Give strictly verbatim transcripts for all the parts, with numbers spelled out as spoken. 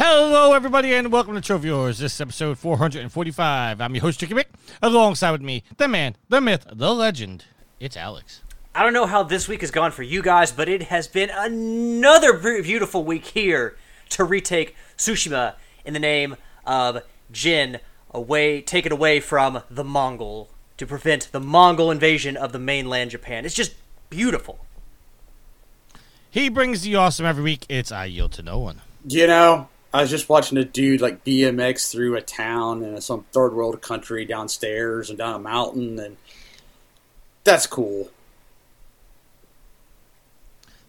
Hello, everybody, and welcome to Trophy Whores. This is episode four forty-five. I'm your host, Tricky Mick. Alongside with me, the man, the myth, the legend, it's Alex. I don't know how this week has gone for you guys, but it has been another beautiful week here to retake Tsushima in the name of Jin, away, take it away from the Mongol to prevent the Mongol invasion of the mainland Japan. It's just beautiful. He brings the awesome every week. It's I Yield to No One. You know, I was just watching a dude like B M X through a town in some third world country downstairs and down a mountain, and that's cool.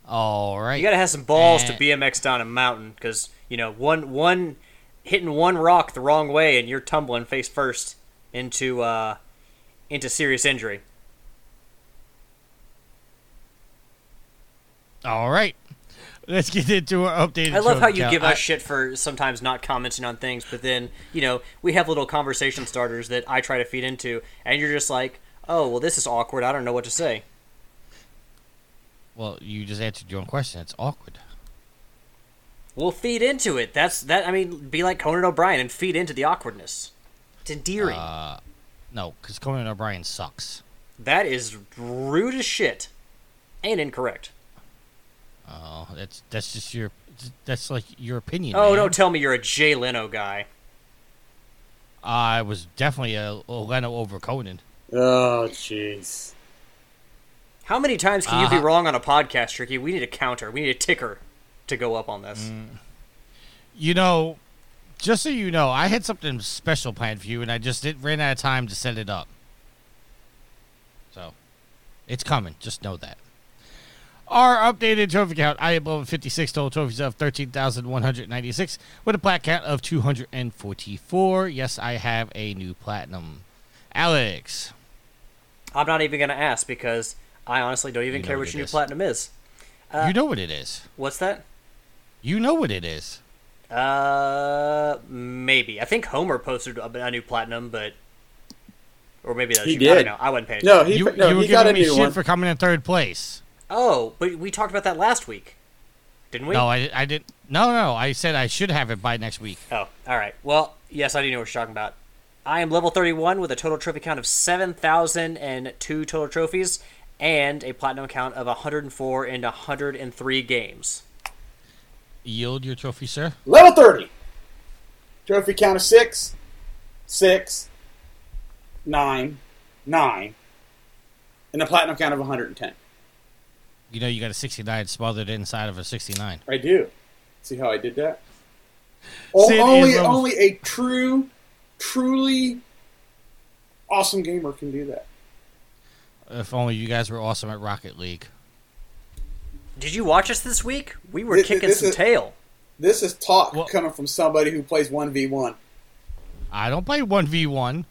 All right, you gotta have some balls and... to B M X down a mountain, because you know one one hitting one rock the wrong way and you're tumbling face first into uh, into serious injury. All right. Let's get into our updated. I love how you give us shit for sometimes not commenting on things, but then, you know, we have little conversation starters that I try to feed into, and you're just like, oh, well, this is awkward. I don't know what to say. Well, you just answered your own question. It's awkward. We'll feed into it. That's that. I mean, be like Conan O'Brien and feed into the awkwardness. It's endearing. Uh, no, because Conan O'Brien sucks. That is rude as shit and incorrect. Oh, that's that's just your that's like your opinion. Oh, man. Don't tell me you're a Jay Leno guy. I was definitely a, a Leno over Conan. Oh, jeez. How many times can uh, you be wrong on a podcast, Tricky? We need a counter. We need a ticker to go up on this. Mm, you know, just so you know, I had something special planned for you, and I just did, ran out of time to set it up. So, it's coming. Just know that. Our updated trophy count, I am level fifty-six, total trophies of thirteen thousand one hundred ninety-six, with a plat count of two hundred forty-four. Yes, I have a new platinum. Alex. I'm not even going to ask, because I honestly don't even you know care what, what your new platinum is. Uh, you know what it is. What's that? You know what it is. Uh, maybe. I think Homer posted a new platinum, but... Or maybe that was he you. Did. I don't know. I wasn't paying attention. No, he, you, no, you were he giving got me shit one. For coming in third place. Oh, but we talked about that last week, didn't we? No, I, I didn't. No, no, I said I should have it by next week. Oh, all right. Well, yes, I do know what you're talking about. I am level thirty-one with a total trophy count of seven thousand two total trophies and a platinum count of one hundred four in one hundred three games. Yield your trophy, sir. Level thirty. Trophy count of six, six, nine, nine, and a platinum count of one hundred ten. You know you got a sixty-nine smothered inside of a sixty-nine. I do. See how I did that? Oh, only level... only a true, truly awesome gamer can do that. If only you guys were awesome at Rocket League. Did you watch us this week? We were this, kicking this some is, tail. This is talk well, coming from somebody who plays one v one. I don't play one v one.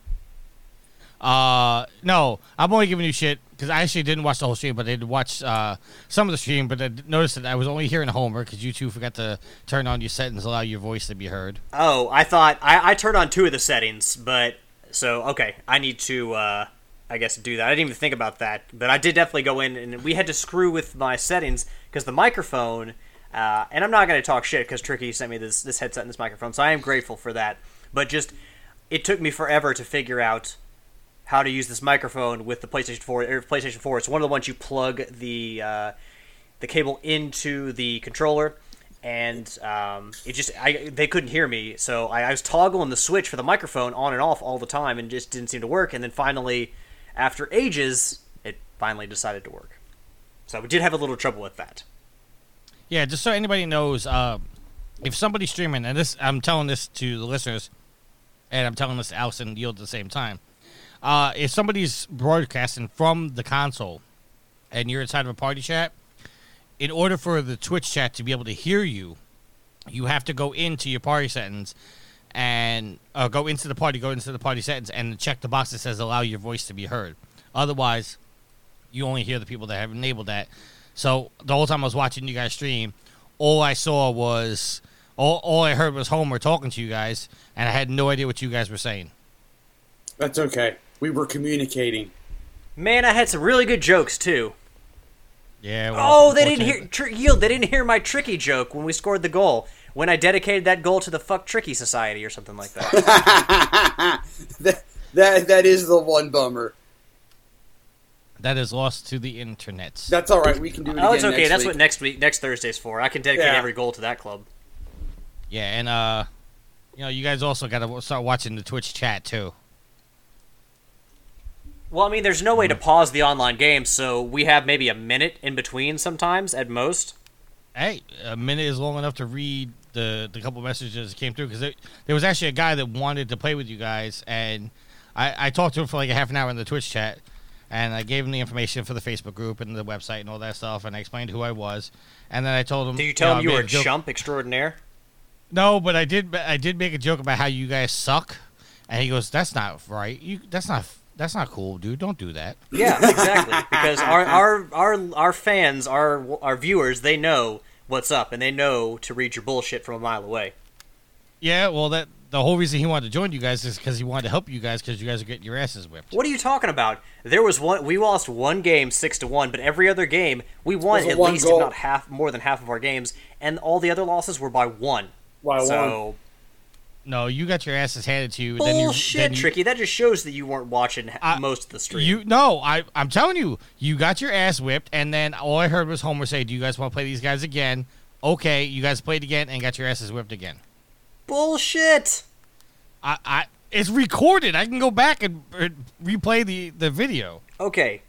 Uh, no, I'm only giving you shit. Because I actually didn't watch the whole stream, but I did watch uh, some of the stream. But I noticed that I was only hearing Homer because you two forgot to turn on your settings, allow your voice to be heard. Oh, I thought I, I turned on two of the settings, but so okay, I need to, uh, I guess, do that. I didn't even think about that, but I did definitely go in and we had to screw with my settings because the microphone. Uh, and I'm not going to talk shit because Tricky sent me this this headset and this microphone, so I am grateful for that. But just it took me forever to figure out how to use this microphone with the PlayStation Four. Or PlayStation Four. It's one of the ones you plug the uh, the cable into the controller, and um, it just I they couldn't hear me, so I, I was toggling the switch for the microphone on and off all the time, and just didn't seem to work. And then finally, after ages, it finally decided to work. So we did have a little trouble with that. Yeah, just so anybody knows, uh, if somebody's streaming, and this I'm telling this to the listeners, and I'm telling this to Alice and Yield at the same time. Uh, if somebody's broadcasting from the console and you're inside of a party chat, in order for the Twitch chat to be able to hear you, you have to go into your party settings and uh, go into the party, go into the party settings and check the box that says allow your voice to be heard. Otherwise, you only hear the people that have enabled that. So the whole time I was watching you guys stream, all I saw was, all, all I heard was Homer talking to you guys, and I had no idea what you guys were saying. That's okay. We were communicating. Man, I had some really good jokes, too. Yeah. Well, oh, they didn't hear tr- yield. They didn't hear my Tricky joke when we scored the goal. When I dedicated that goal to the Fuck Tricky Society or something like that. that that that is the one bummer. That is lost to the internet. That's all right. We can do it. Oh, again it's okay. Next That's week. What next week, next Thursday's for. I can dedicate yeah. every goal to that club. Yeah, and uh, you know, you guys also got to start watching the Twitch chat too. Well, I mean, there's no way to pause the online game, so we have maybe a minute in between sometimes, at most. Hey, a minute is long enough to read the, the couple messages that came through, because there was actually a guy that wanted to play with you guys, and I, I talked to him for like a half an hour in the Twitch chat, and I gave him the information for the Facebook group and the website and all that stuff, and I explained who I was, and then I told him... Did you tell you know, him you were a chump extraordinaire? No, but I did I did make a joke about how you guys suck, and he goes, that's not right. You That's not... That's not cool, dude. Don't do that. Yeah, exactly. Because our, our our our fans, our our viewers, they know what's up, and they know to read your bullshit from a mile away. Yeah, well, that the whole reason he wanted to join you guys is because he wanted to help you guys because you guys are getting your asses whipped. What are you talking about? There was one. We lost one game six to one, but every other game we won at least, goal. if not half, more than half of our games, and all the other losses were by one. By so, one. No, you got your asses handed to you. Bullshit, then you, then you, Tricky. That just shows that you weren't watching uh, most of the stream. You No, I, I'm telling you. You got your ass whipped, and then all I heard was Homer say, do you guys want to play these guys again? Okay, you guys played again and got your asses whipped again. Bullshit. I, I It's recorded. I can go back and uh, replay the, the video. Okay.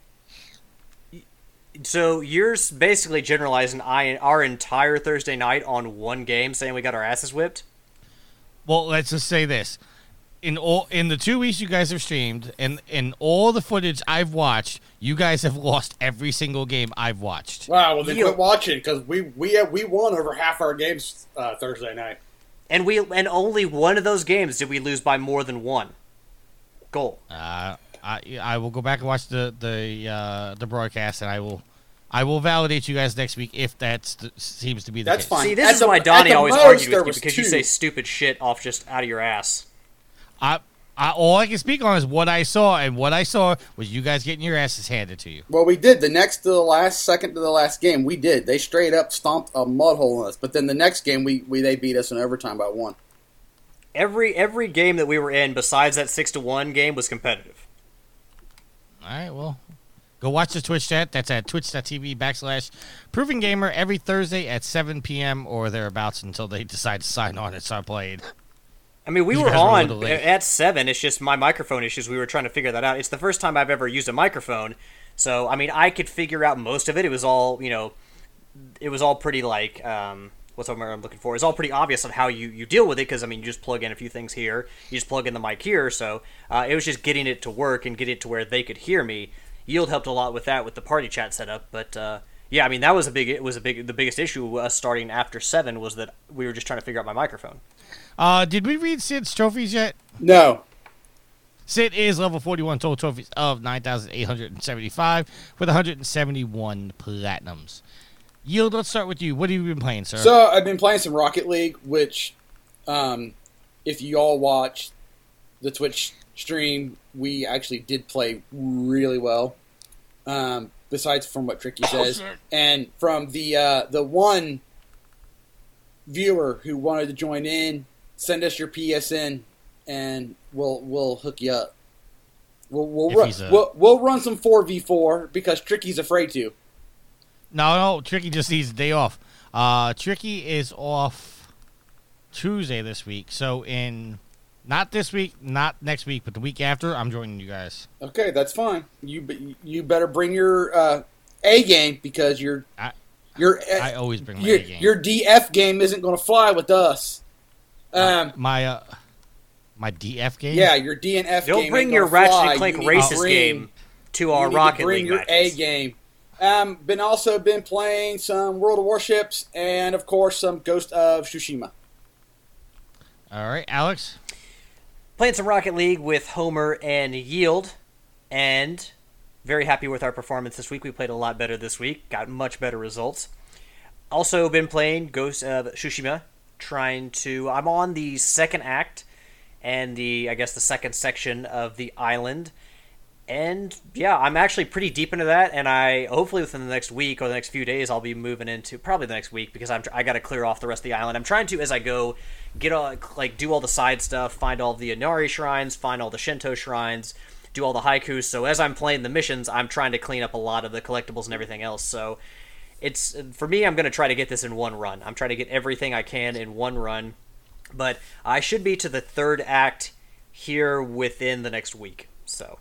So you're basically generalizing I, our entire Thursday night on one game, saying we got our asses whipped? Well, let's just say this. In all in the two weeks you guys have streamed, and in all the footage I've watched, you guys have lost every single game I've watched. Wow, well, then you, quit watching, because we, we we won over half our games uh, Thursday night. And we and only one of those games did we lose by more than one goal. Uh, I I will go back and watch the the, uh, the broadcast, and I will... I will validate you guys next week if that seems to be the That's case. That's fine. See, this at is the, why Donnie always argues with you, because two. you say stupid shit off just out of your ass. I, I, all I can speak on is what I saw, and what I saw was you guys getting your asses handed to you. Well, we did. The next to the last, second to the last game, we did. They straight up stomped a mud hole in us, but then the next game, we, we they beat us in overtime by one. Every every game that we were in, besides that six to one game, was competitive. All right, well... Go watch the Twitch chat. That's at twitch.tv backslash Proving Gamer every Thursday at seven p.m. or thereabouts until they decide to sign on and start playing. I mean, we were on were at seven. It's just my microphone issues. We were trying to figure that out. It's the first time I've ever used a microphone. So, I mean, I could figure out most of it. It was all, you know, it was all pretty like, um, what's the word I'm looking for? It's all pretty obvious on how you, you deal with it because, I mean, you just plug in a few things here. You just plug in the mic here. So uh, it was just getting it to work and getting it to where they could hear me. Yield helped a lot with that, with the party chat setup, but uh, yeah, I mean that was a big. It was a big. The biggest issue uh, starting after seven was that we were just trying to figure out my microphone. Uh, did we read Sid's trophies yet? No. Sid is level forty-one, total trophies of nine thousand eight hundred and seventy-five with one hundred and seventy-one platinums. Yield, let's start with you. What have you been playing, sir? So I've been playing some Rocket League, which, um, if you all watch the Twitch stream, we actually did play really well. Um, besides from what Tricky says, oh, and from the uh, the one viewer who wanted to join in, send us your P S N, and we'll we'll hook you up. We'll we'll run, a... we'll, we'll run some four v four because Tricky's afraid to. No, no, Tricky just needs a day off. Uh, Tricky is off Tuesday this week, so in. Not this week, not next week, but the week after, I'm joining you guys. Okay, that's fine. You be, you better bring your uh, A game because your I, your I always bring my your, A game. Your D F game isn't going to fly with us. Um, my my, uh, my D F game. Yeah, your D N F. Don't game bring your Ratchet and Clank racist game to our Rocket League matches. Bring your A game. Um, been also been playing some World of Warships and, of course, some Ghost of Tsushima. All right, Alex? Playing some Rocket League with Homer and Yield, and very happy with our performance this week. We played a lot better this week, got much better results. Also been playing Ghost of Tsushima, trying to... I'm on the second act and the, I guess, the second section of the island. And, yeah, I'm actually pretty deep into that, and I hopefully within the next week or the next few days I'll be moving into probably the next week because I'm I got to clear off the rest of the island. I'm trying to, as I go, get all, like do all the side stuff, find all the Inari shrines, find all the Shinto shrines, do all the haikus. So as I'm playing the missions, I'm trying to clean up a lot of the collectibles and everything else. So it's for me, I'm going to try to get this in one run. I'm trying to get everything I can in one run, but I should be to the third act here within the next week, so...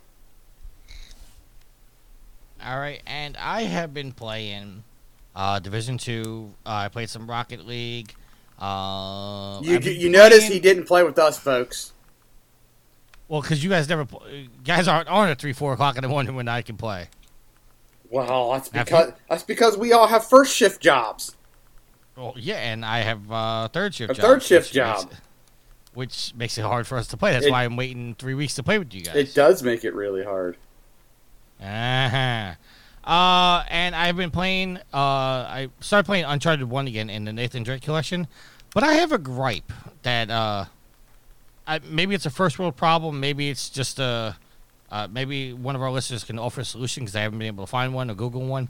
Alright, and I have been playing uh, Division two. Uh, I played some Rocket League. Uh, you you playing... notice he didn't play with us, folks. Well, because you guys never guys aren't on at three, four o'clock in the morning when I can play. Well, that's because, that's because we all have first shift jobs. Well, yeah, and I have uh, third shift a job. A third shift which job. Makes, which makes it hard for us to play. That's it, why I'm waiting three weeks to play with you guys. It does make it really hard. Uh-huh. Uh, and I've been playing, uh, I started playing Uncharted one again in the Nathan Drake collection, but I have a gripe that, uh, I, maybe it's a first world problem, maybe it's just a, uh, maybe one of our listeners can offer a solution because I haven't been able to find one or Google one.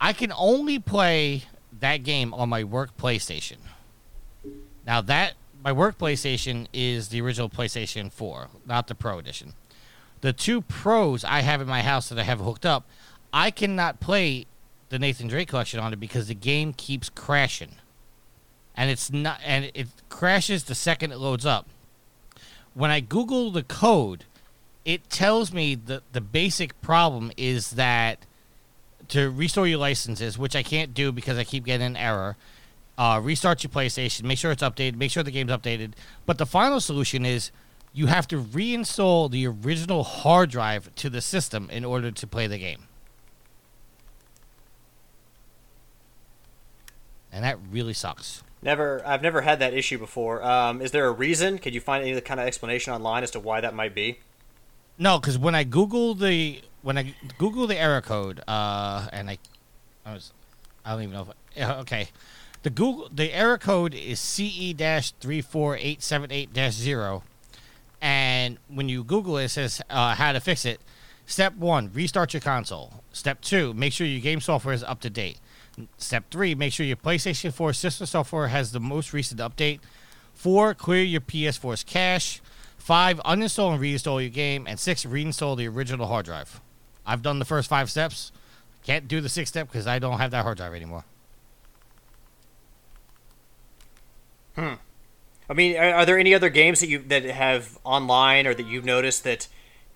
I can only play that game on my work PlayStation. Now that, my work PlayStation is the original PlayStation four, not the Pro Edition. The two Pros I have in my house that I have hooked up, I cannot play the Nathan Drake collection on it because the game keeps crashing. And it's not, and it crashes the second it loads up. When I Google the code, it tells me that the basic problem is that to restore your licenses, which I can't do because I keep getting an error, uh, restart your PlayStation, make sure it's updated, make sure the game's updated. But the final solution is you have to reinstall the original hard drive to the system in order to play the game. And that really sucks. Never, I've never had that issue before. Um, is there a reason? Could you find any kind of explanation online as to why that might be? No, because when I Google the when I Google the error code, uh, and I, I was, I don't even know if I, okay. The Google the error code is C E three four eight seven eight dash zero. And when you Google it, it says uh, how to fix it. Step one, restart your console. Step two, make sure your game software is up to date. Step three, make sure your PlayStation four system software has the most recent update. Four, clear your P S four's cache. Five, uninstall and reinstall your game. And six, reinstall the original hard drive. I've done the first five steps. Can't do the sixth step because I don't have that hard drive anymore. Hmm. I mean, are, are there any other games that you that have online or that you've noticed that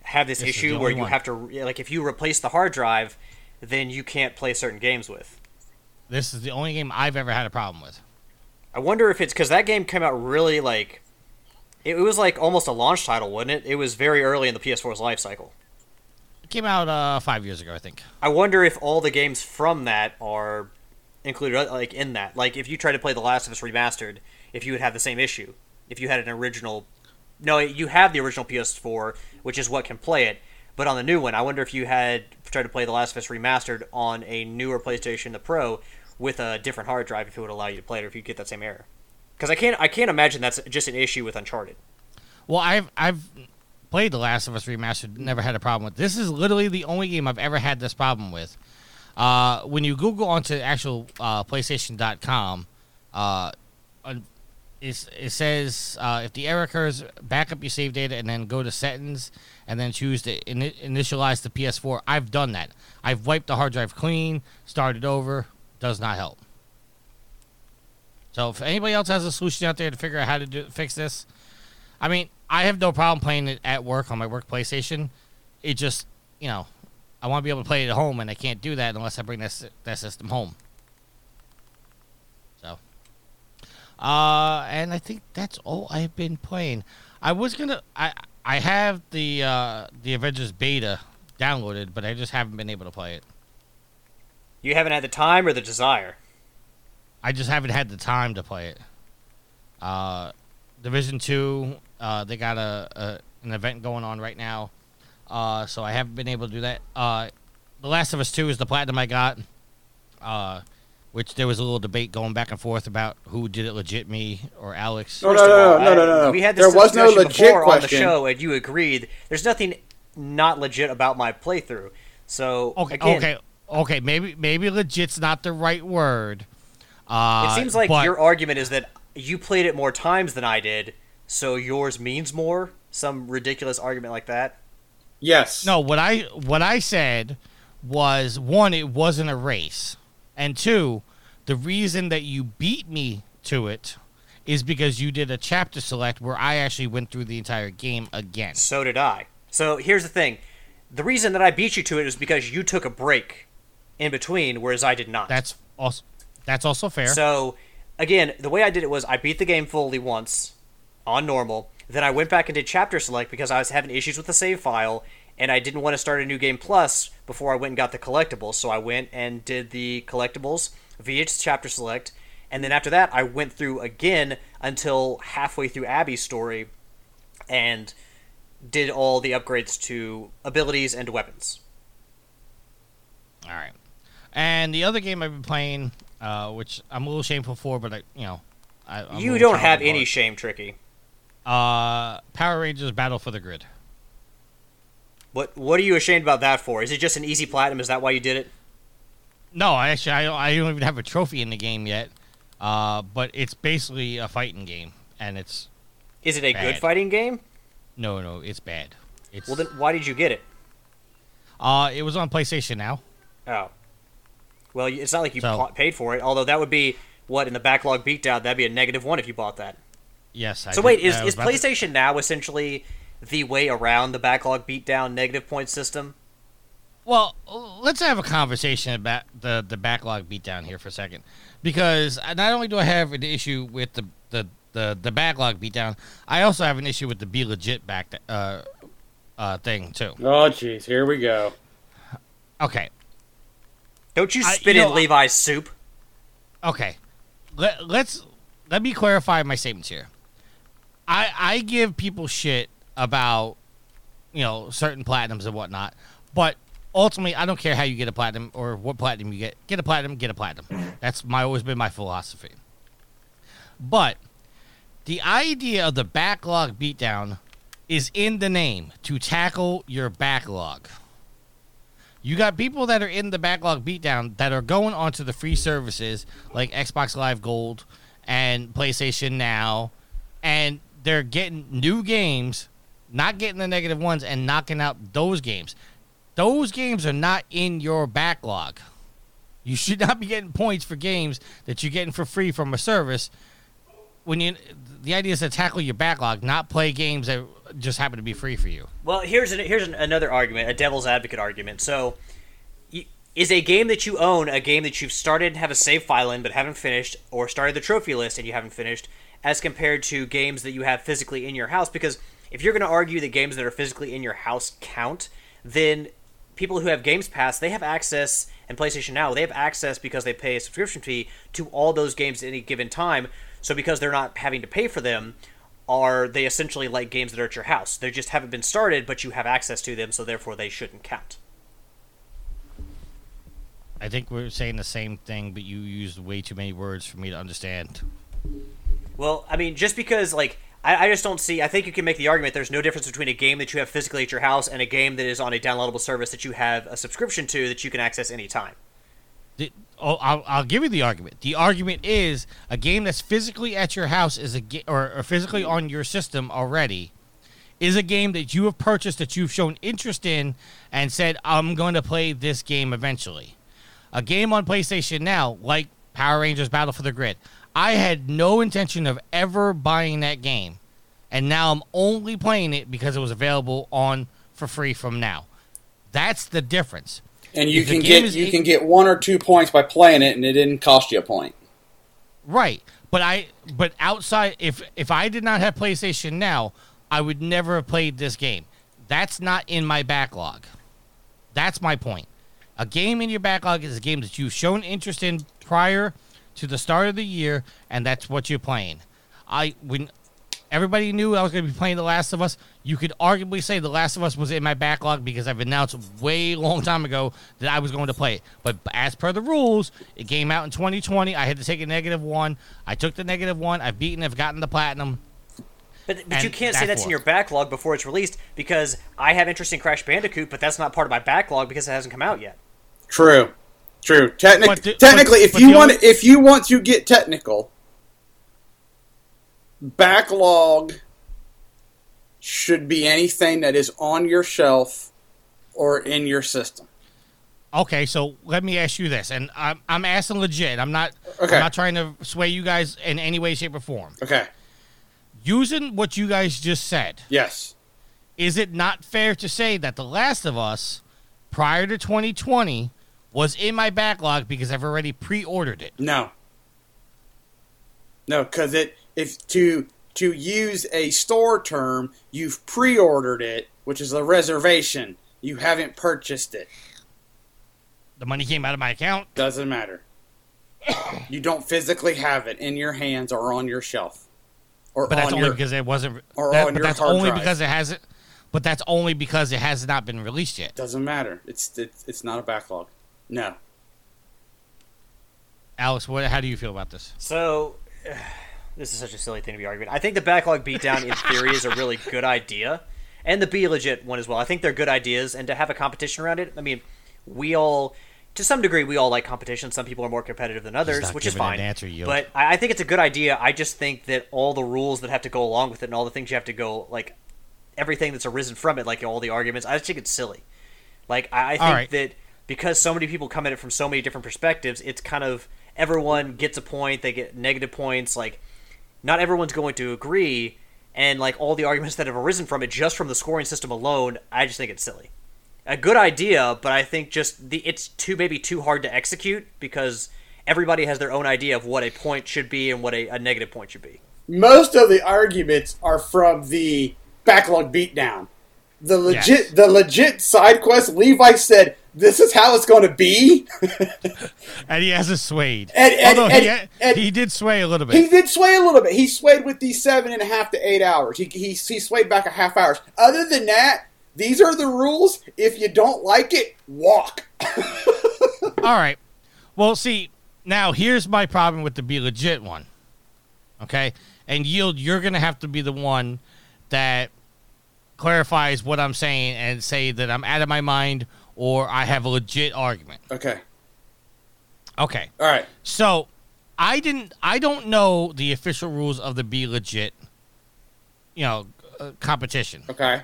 have this, this issue where you one. have to, like, if you replace the hard drive, then you can't play certain games with? This is the only game I've ever had a problem with. I wonder if it's because that game came out really, like, it, it was like almost a launch title, wasn't it? It was very early in the P S four's life cycle. It came out uh, five years ago, I think. I wonder if all the games from that are included, like, in that. Like, if you try to play The Last of Us Remastered, if you would have the same issue, if you had an original, no, you have the original P S four, which is what can play it, but on the new one, I wonder if you had tried to play The Last of Us Remastered on a newer PlayStation, the Pro, with a different hard drive, if it would allow you to play it, or if you'd get that same error. Because I can't, I can't imagine that's just an issue with Uncharted. Well, I've, I've played The Last of Us Remastered, never had a problem with. This is literally the only game I've ever had this problem with. Uh, when you Google onto actual uh, PlayStation dot com, uh, on, It, it says uh, if the error occurs, back up your save data and then go to settings and then choose to in- initialize the P S four. I've done that. I've wiped the hard drive clean, started over. Does not help. So if anybody else has a solution out there to figure out how to do, fix this, I mean, I have no problem playing it at work on my work PlayStation. It just, you know, I want to be able to play it at home, and I can't do that unless I bring that, that system home. Uh, and I think that's all I've been playing. I was gonna, I I have the uh, the Avengers beta downloaded, but I just haven't been able to play it. You haven't had the time or the desire? I just haven't had the time to play it. Uh, Division two, uh, they got a, a an event going on right now, uh, so I haven't been able to do that. Uh, The Last of Us two is the platinum I got, uh, which there was a little debate going back and forth about who did it, legit, me or Alex. No, no, no, all, no, I, no, no, no. We had this there was no legit question on the show, and you agreed. There's nothing not legit about my playthrough. So okay, again, okay, okay. Maybe maybe legit's not the right word. Uh, it seems like but, your argument is that you played it more times than I did, so yours means more. Some ridiculous argument like that. Yes. No. What I what I said. Was, one, it wasn't a race, and two, the reason that you beat me to it is because you did a chapter select where I actually went through the entire game again. So did I. So here's the thing. The reason that I beat you to it is because you took a break in between, whereas I did not. That's also, that's also fair. So, again, the way I did it was I beat the game fully once on normal, then I went back and did chapter select because I was having issues with the save file, and I didn't want to start a new game plus before I went and got the collectibles. So I went and did the collectibles via chapter select. And then after that, I went through again until halfway through Abby's story and did all the upgrades to abilities and weapons. All right. And the other game I've been playing, uh, which I'm a little shameful for, but I, you know, I, I'm you don't have any it. shame, Tricky. Uh, Power Rangers Battle for the Grid. What what are you ashamed about that for? Is it just an easy platinum? Is that why you did it? No, I actually I don't, I don't even have a trophy in the game yet. Uh, but it's basically a fighting game, and it's Is it a bad. good fighting game? No, no, it's bad. It's Well, then why did you get it? Uh, it was on PlayStation Now. Oh. Well, it's not like you so, paid for it, although that would be what in the backlog beatdown, that'd be a negative one if you bought that. Yes, I So did, wait, is uh, is PlayStation to... Now essentially the way around the backlog beatdown negative point system? Well, let's have a conversation about the, the backlog beatdown here for a second. Because not only do I have an issue with the the, the, the backlog beatdown, I also have an issue with the Be Legit back uh, uh, thing, too. Oh, jeez. Here we go. Okay. Don't you spit I, you in know, Levi's soup. Okay. Let, let's, let me clarify my statements here. I I give people shit about, you know, certain platinums and whatnot. But ultimately, I don't care how you get a platinum or what platinum you get. Get a platinum, get a platinum. That's my always been my philosophy. But the idea of the backlog beatdown is in the name, to tackle your backlog. You got people that are in the backlog beatdown that are going onto the free services like Xbox Live Gold and PlayStation Now, and they're getting new games, not getting the negative ones, and knocking out those games. Those games are not in your backlog. You should not be getting points for games that you're getting for free from a service. When you, the idea is to tackle your backlog, not play games that just happen to be free for you. Well, here's an, here's an, another argument, a devil's advocate argument. So, is a game that you own a game that you've started and have a save file in but haven't finished, or started the trophy list and you haven't finished, as compared to games that you have physically in your house? Because if you're going to argue that games that are physically in your house count, then people who have Games Pass, they have access, and PlayStation Now, they have access because they pay a subscription fee to all those games at any given time. So because they're not having to pay for them, are they essentially like games that are at your house? They just haven't been started, but you have access to them, so therefore they shouldn't count. I think we're saying the same thing, but you used way too many words for me to understand. Well, I mean, just because, like, I just don't see... I think you can make the argument there's no difference between a game that you have physically at your house and a game that is on a downloadable service that you have a subscription to that you can access anytime. The, oh, I'll, I'll give you the argument. The argument is a game that's physically at your house is a ga- or, or physically on your system already is a game that you have purchased that you've shown interest in and said, I'm going to play this game eventually. A game on PlayStation Now, like Power Rangers Battle for the Grid, I had no intention of ever buying that game, and now I'm only playing it because it was available on for free from Now. That's the difference. And you can get you eight, can get one or two points by playing it, and it didn't cost you a point. Right, but I but outside if if I did not have PlayStation Now, I would never have played this game. That's not in my backlog. That's my point. A game in your backlog is a game that you've shown interest in prior to the start of the year, and that's what you're playing. I when everybody knew I was going to be playing The Last of Us, you could arguably say The Last of Us was in my backlog because I've announced way long time ago that I was going to play it. But as per the rules, it came out in twenty twenty. I had to take a negative one. I took the negative one. I've beaten. I've gotten the platinum. But, but you can't say that's in your backlog before it's released because I have interest in Crash Bandicoot, but that's not part of my backlog because it hasn't come out yet. True, true. Technic- but, technically, but, if but you want, only- if you want to get technical, backlog should be anything that is on your shelf or in your system. Okay, so let me ask you this, and I'm I'm asking legit. I'm not. Okay. I'm not trying to sway you guys in any way, shape, or form. Okay. Using what you guys just said, yes, is it not fair to say that The Last of Us, prior to twenty twenty, was in my backlog because I've already pre-ordered it? No, no, because it if to to use a store term, you've pre-ordered it, which is a reservation. You haven't purchased it. The money came out of my account. Doesn't matter. You don't physically have it in your hands or on your shelf. But that's only your, because it wasn't. Or that, on but your that's hard only drive. Because it hasn't. But that's only because it has not been released yet. Doesn't matter. It's it's, it's not a backlog. No. Alex, what? How do you feel about this? So, uh, this is such a silly thing to be arguing. I think the backlog beatdown in theory is a really good idea, and the be legit one as well. I think they're good ideas, and to have a competition around it. I mean, we all. To some degree, we all like competition. Some people are more competitive than others, which is fine. An answer, but I think it's a good idea. I just think that all the rules that have to go along with it and all the things you have to go, like, everything that's arisen from it, like all the arguments, I just think it's silly. Like, I, I think right. that because so many people come at it from so many different perspectives, it's kind of everyone gets a point. They get negative points. Like, not everyone's going to agree. And, like, all the arguments that have arisen from it just from the scoring system alone, I just think it's silly. A good idea, but I think just the it's too maybe too hard to execute because everybody has their own idea of what a point should be and what a, a negative point should be. Most of the arguments are from the backlog beatdown. The legit yes. the legit side quest, Levi said, "This is how it's going to be," and he hasn't swayed. And, and, Although and, he, had, and, he did sway a little bit. He did sway a little bit. He swayed with the seven and a half to eight hours. He he he swayed back a half hours. Other than that. These are the rules. If you don't like it, walk. All right. Well, see, now here's my problem with the Be Legit one. Okay? And Yield, you're going to have to be the one that clarifies what I'm saying and say that I'm out of my mind or I have a legit argument. Okay. Okay. All right. So, I didn't I don't know the official rules of the Be Legit, you know, uh, competition. Okay.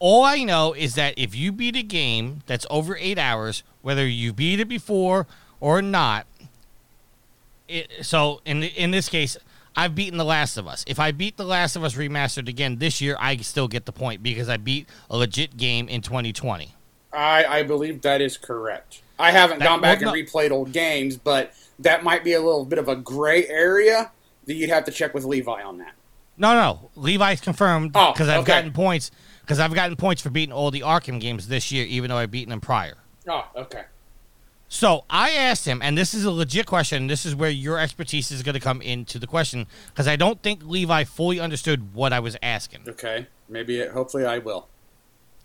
All I know is that if you beat a game that's over eight hours, whether you beat it before or not, it, so in the, in this case, I've beaten The Last of Us. If I beat The Last of Us Remastered again this year, I still get the point because I beat a legit game in twenty twenty. I, I believe that is correct. I haven't that, gone back well, and no. replayed old games, but that might be a little bit of a gray area that you'd have to check with Levi on that. No, no. Levi's confirmed because oh, I've okay. gotten points. Because I've gotten points for beating all the Arkham games this year, even though I've beaten them prior. Oh, okay. So I asked him, and this is a legit question, and this is where your expertise is going to come into the question, because I don't think Levi fully understood what I was asking. Okay. Maybe, it, hopefully I will.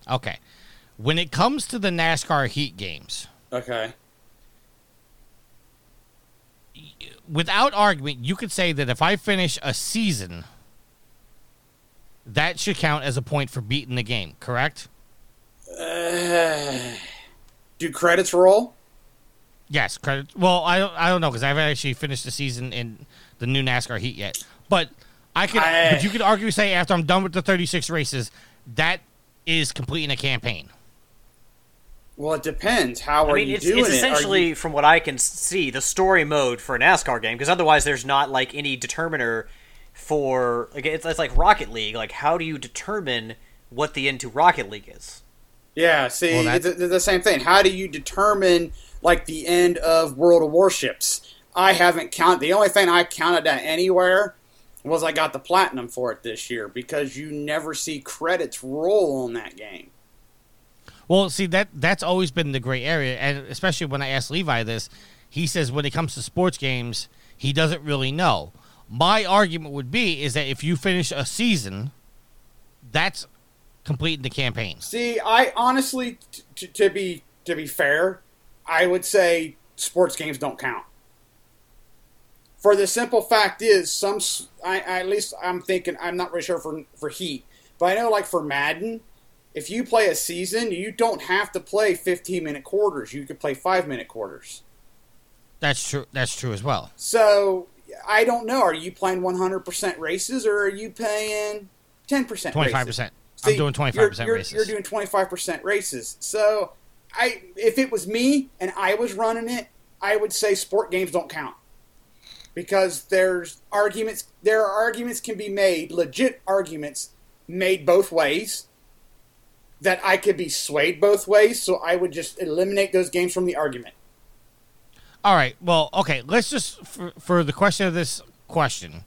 Okay. When it comes to the NASCAR Heat games. Okay. Without argument, you could say that if I finish a season... that should count as a point for beating the game, correct? Uh, do credits roll? Yes, credits. Well, I don't, I don't know because I haven't actually finished the season in the new NASCAR Heat yet. But I could, I, but you could argue say after I'm done with the thirty-six races, that is completing a campaign. Well, it depends. How I are mean, you it's, doing it's it? It's essentially, you... from what I can see, the story mode for a NASCAR game because otherwise there's not like any determiner. For like, it's, it's like Rocket League. Like, how do you determine what the end to Rocket League is? Yeah, see, well, it's the, the same thing. How do you determine like the end of World of Warships? I haven't counted. The only thing I counted that anywhere was I got the platinum for it this year because you never see credits roll on that game. Well, see, that that's always been the gray area, and especially when I asked Levi this, he says when it comes to sports games, he doesn't really know. My argument would be is that if you finish a season, that's completing the campaign. See, I honestly, t- t- to be to be fair, I would say sports games don't count. For the simple fact is, some I, I at least I'm thinking I'm not really sure for for Heat, but I know like for Madden, if you play a season, you don't have to play fifteen minute quarters. You could play five minute quarters. That's true. That's true as well. So I don't know. Are you playing one hundred percent races or are you paying ten percent? twenty-five percent. Races? I'm See, doing twenty-five percent you're, you're, races. You're doing twenty-five percent races. So I, if it was me and I was running it, I would say sport games don't count. Because there's arguments, there are arguments can be made, legit arguments made both ways, that I could be swayed both ways, so I would just eliminate those games from the argument. All right, well, okay, let's just, for, for the question of this question,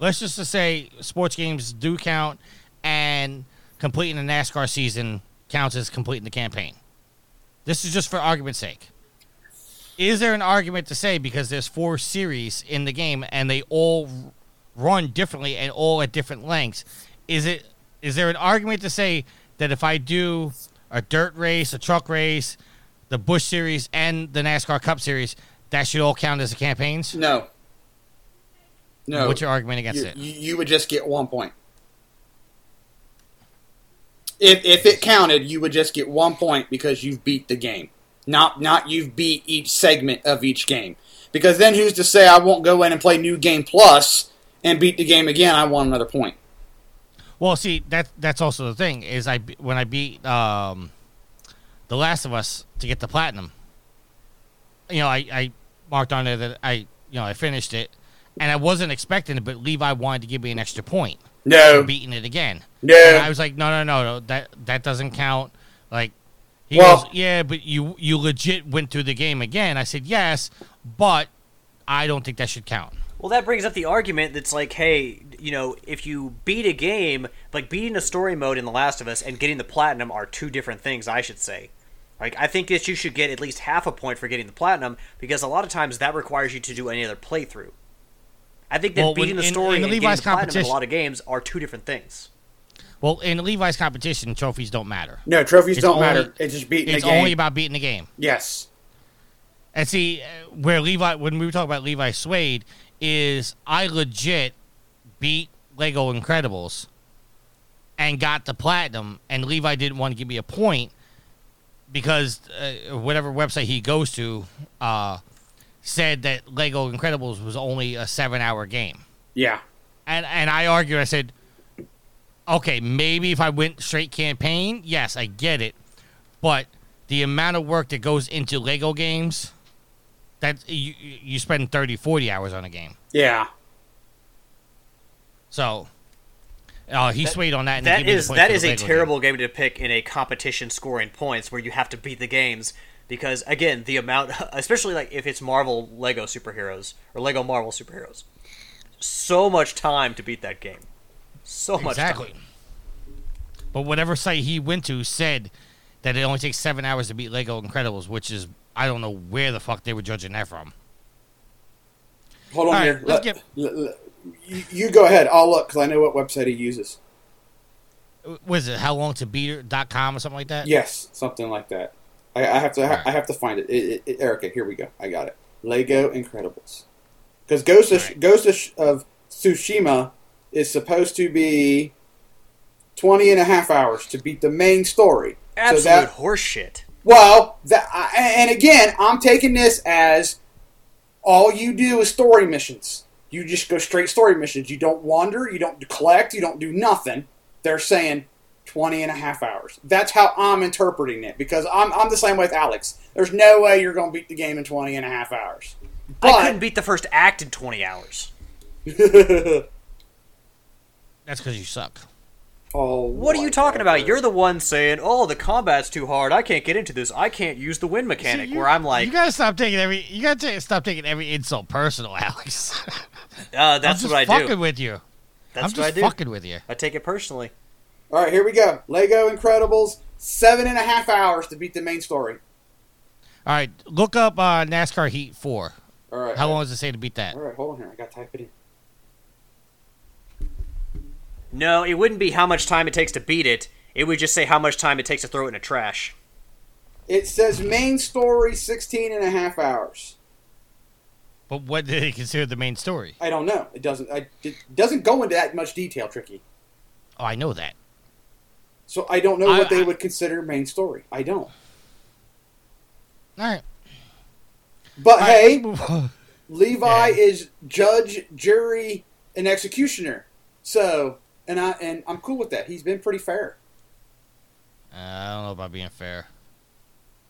let's just say sports games do count, and completing a NASCAR season counts as completing the campaign. This is just for argument's sake. Is there an argument to say, because there's four series in the game and they all run differently and all at different lengths, is it? Is there an argument to say that if I do a dirt race, a truck race, the Busch series, and the NASCAR Cup series, that should all count as the campaigns? No. No. What's your argument against you, it? You would just get one point. If if it counted, you would just get one point because you've beat the game. Not not you've beat each segment of each game. Because then who's to say I won't go in and play New Game Plus and beat the game again? I want another point. Well, see, that that's also the thing, is I when I beat um, The Last of Us to get the platinum, you know, I, I marked on there that I, you know, I finished it, and I wasn't expecting it, but Levi wanted to give me an extra point. No. For beating it again. No. And I was like, no, no, no, no, that that doesn't count. Like, He well, goes, yeah, but you you legit went through the game again. I said, yes, but I don't think that should count. Well, that brings up the argument that's like, hey, you know, if you beat a game, like beating a story mode in The Last of Us and getting the platinum are two different things, I should say. Like, I think that you should get at least half a point for getting the platinum, because a lot of times that requires you to do any other playthrough. I think that well, beating when, the story in, in the and Levi's getting the platinum in a lot of games are two different things. Well, in Levi's competition, trophies don't matter. No, trophies it's don't only, matter. It's just beating it's the game. It's only about beating the game. Yes. And see, where Levi, when we were talking about Levi Suede, is I legit beat Lego Incredibles and got the platinum, and Levi didn't want to give me a point because uh, whatever website he goes to uh, said that Lego Incredibles was only a seven-hour game. Yeah. And and I argued, I said... Okay, maybe if I went straight campaign, yes, I get it. But the amount of work that goes into Lego games, that you you spend thirty, forty hours on a game. Yeah. So, uh, he that, swayed on that. And that is that is a terrible game. game to pick in a competition scoring points where you have to beat the games. Because, again, the amount, especially like if it's Marvel Lego superheroes or Lego Marvel superheroes, so much time to beat that game. So much exactly. time. But whatever site he went to said that it only takes seven hours to beat Lego Incredibles, which is, I don't know where the fuck they were judging that from. Hold on right, here. Let's let, get... let, let, you, you go ahead. I'll look, because I know what website he uses. What is it? how long to beat her dot com or something like that? Yes, something like that. I, I have to right. I have to find it. It, it, it. Erica, here we go. I got it. Lego Incredibles. Because Ghost, right. Ghost of Tsushima... is supposed to be twenty and a half hours to beat the main story. Absolute so that, horseshit. Well, that, and again, I'm taking this as all you do is story missions. You just go straight story missions. You don't wander. You don't collect. You don't do nothing. They're saying twenty and a half hours. That's how I'm interpreting it, because I'm, I'm the same way with Alex. There's no way you're going to beat the game in twenty and a half hours. But, I couldn't beat the first act in twenty hours. That's because you suck. Oh, what are you talking God. about? You're the one saying, "Oh, the combat's too hard. I can't get into this. I can't use the win mechanic." See, you, where I'm like, "You gotta stop taking every. You gotta t- stop taking every insult personal, Alex." uh, that's I'm just what I do. Fucking with you. That's I'm what just I do. Fucking with you. I take it personally. All right, here we go. Lego Incredibles, seven and a half hours to beat the main story. All right, look up uh, NASCAR Heat four. All right. How long does it say to beat that? All right, hold on here. I got to type it in. No, it wouldn't be how much time it takes to beat it. It would just say how much time it takes to throw it in the trash. It says main story, sixteen and a half hours. But what did they consider the main story? I don't know. It doesn't I, It doesn't go into that much detail, Tricky. Oh, I know that. So I don't know I, what they I, would consider main story. I don't. All right. But, all hey, right, Levi yeah. is judge, jury, and executioner. So, and, I, and I'm cool with that. He's been pretty fair. Uh, I don't know about being fair.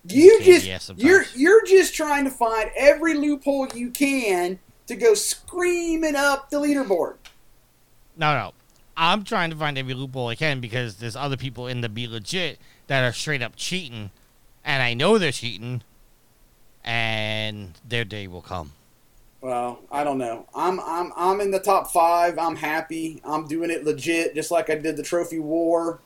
You just you're you're just trying to find every loophole you can to go screaming up the leaderboard. No, no, I'm trying to find every loophole I can because there's other people in the Be Legit that are straight up cheating, and I know they're cheating, and their day will come. Well, I don't know. I'm I'm I'm in the top five. I'm happy. I'm doing it legit, just like I did the Trophy War.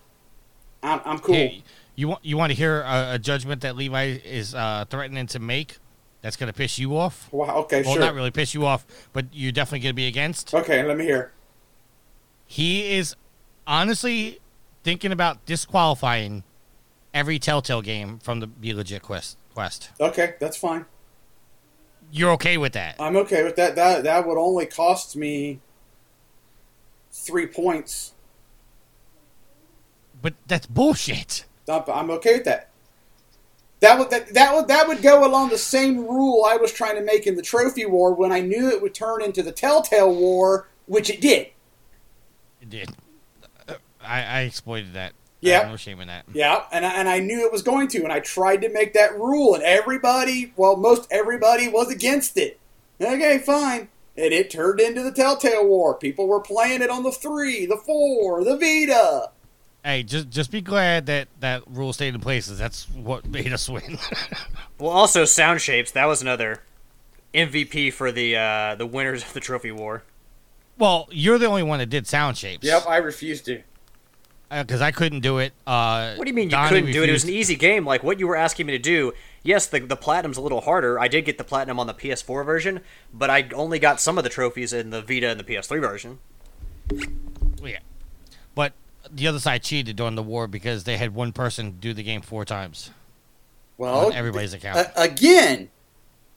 I'm I'm cool. Hey. You want you want to hear a, a judgment that Levi is uh, threatening to make that's going to piss you off? Wow, okay, well, sure. Well, not really piss you off, but you're definitely going to be against. Okay, let me hear. He is honestly thinking about disqualifying every Telltale game from the Be Legit quest. quest. Okay, that's fine. You're okay with that? I'm okay with that. That, that would only cost me three points. But that's bullshit. I'm okay with that. That would that, that would that would go along the same rule I was trying to make in the Trophy War when I knew it would turn into the Telltale War, which it did. It did. I, I exploited that. Yeah, no shame in that. Yeah, and I, and I knew it was going to, and I tried to make that rule, and everybody, well, most everybody was against it. Okay, fine. And it turned into the Telltale War. People were playing it on the three, the four, the Vita. Hey, just just be glad that that rule stayed in place. That's what made us win. Well, also sound shapes. That was another M V P for the uh, the winners of the Trophy War. Well, you're the only one that did sound shapes. Yep, I refused to because uh, I couldn't do it. Uh, what do you mean you Donnie couldn't refused. do it? It was an easy game. Like what you were asking me to do. Yes, the the platinum's a little harder. I did get the platinum on the P S four version, but I only got some of the trophies in the Vita and the P S three version. Yeah, but. The other side cheated during the war because they had one person do the game four times. Well, on everybody's account. Uh, again,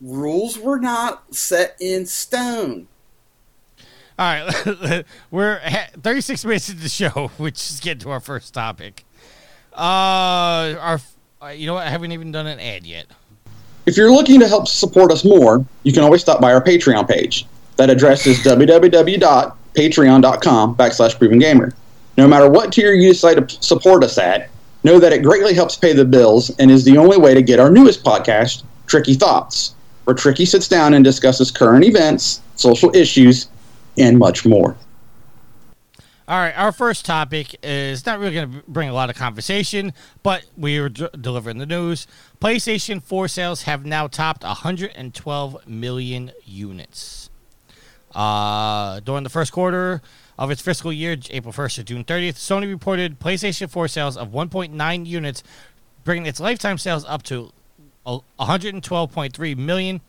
rules were not set in stone. All right, we're thirty-six minutes into the show. Let's just get to our first topic. Uh, our, uh, you know what? I haven't even done an ad yet. If you're looking to help support us more, you can always stop by our Patreon page. That address is www.patreon.com backslash Proving Gamer. No matter what tier you decide to support us at, know that it greatly helps pay the bills and is the only way to get our newest podcast, Tricky Thoughts, where Tricky sits down and discusses current events, social issues, and much more. All right, our first topic is not really going to bring a lot of conversation, but we are d- delivering the news. PlayStation four sales have now topped one hundred twelve million units. Uh, during the first quarter of its fiscal year, April first to June thirtieth, Sony reported PlayStation four sales of one point nine units, bringing its lifetime sales up to one hundred twelve point three million.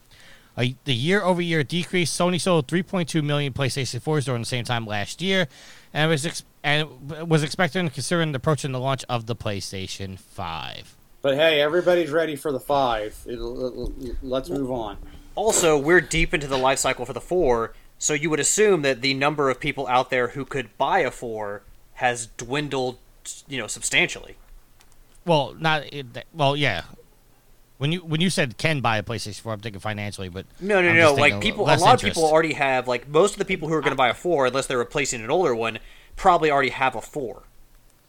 Uh, the year-over-year decrease, Sony sold three point two million PlayStation fours during the same time last year, and was ex- and was expecting to consider approaching the launch of the PlayStation five. But hey, everybody's ready for the five. It'll, it'll, it'll, let's move on. Also, we're deep into the life cycle for the four. So you would assume that the number of people out there who could buy a four has dwindled, you know, substantially. Well, not well, yeah. When you when you said can buy a PlayStation four, I'm thinking financially, but no, no, I'm no. Like people, a lot interest. of people already have. Like most of the people who are going to buy a four, unless they're replacing an older one, probably already have a four,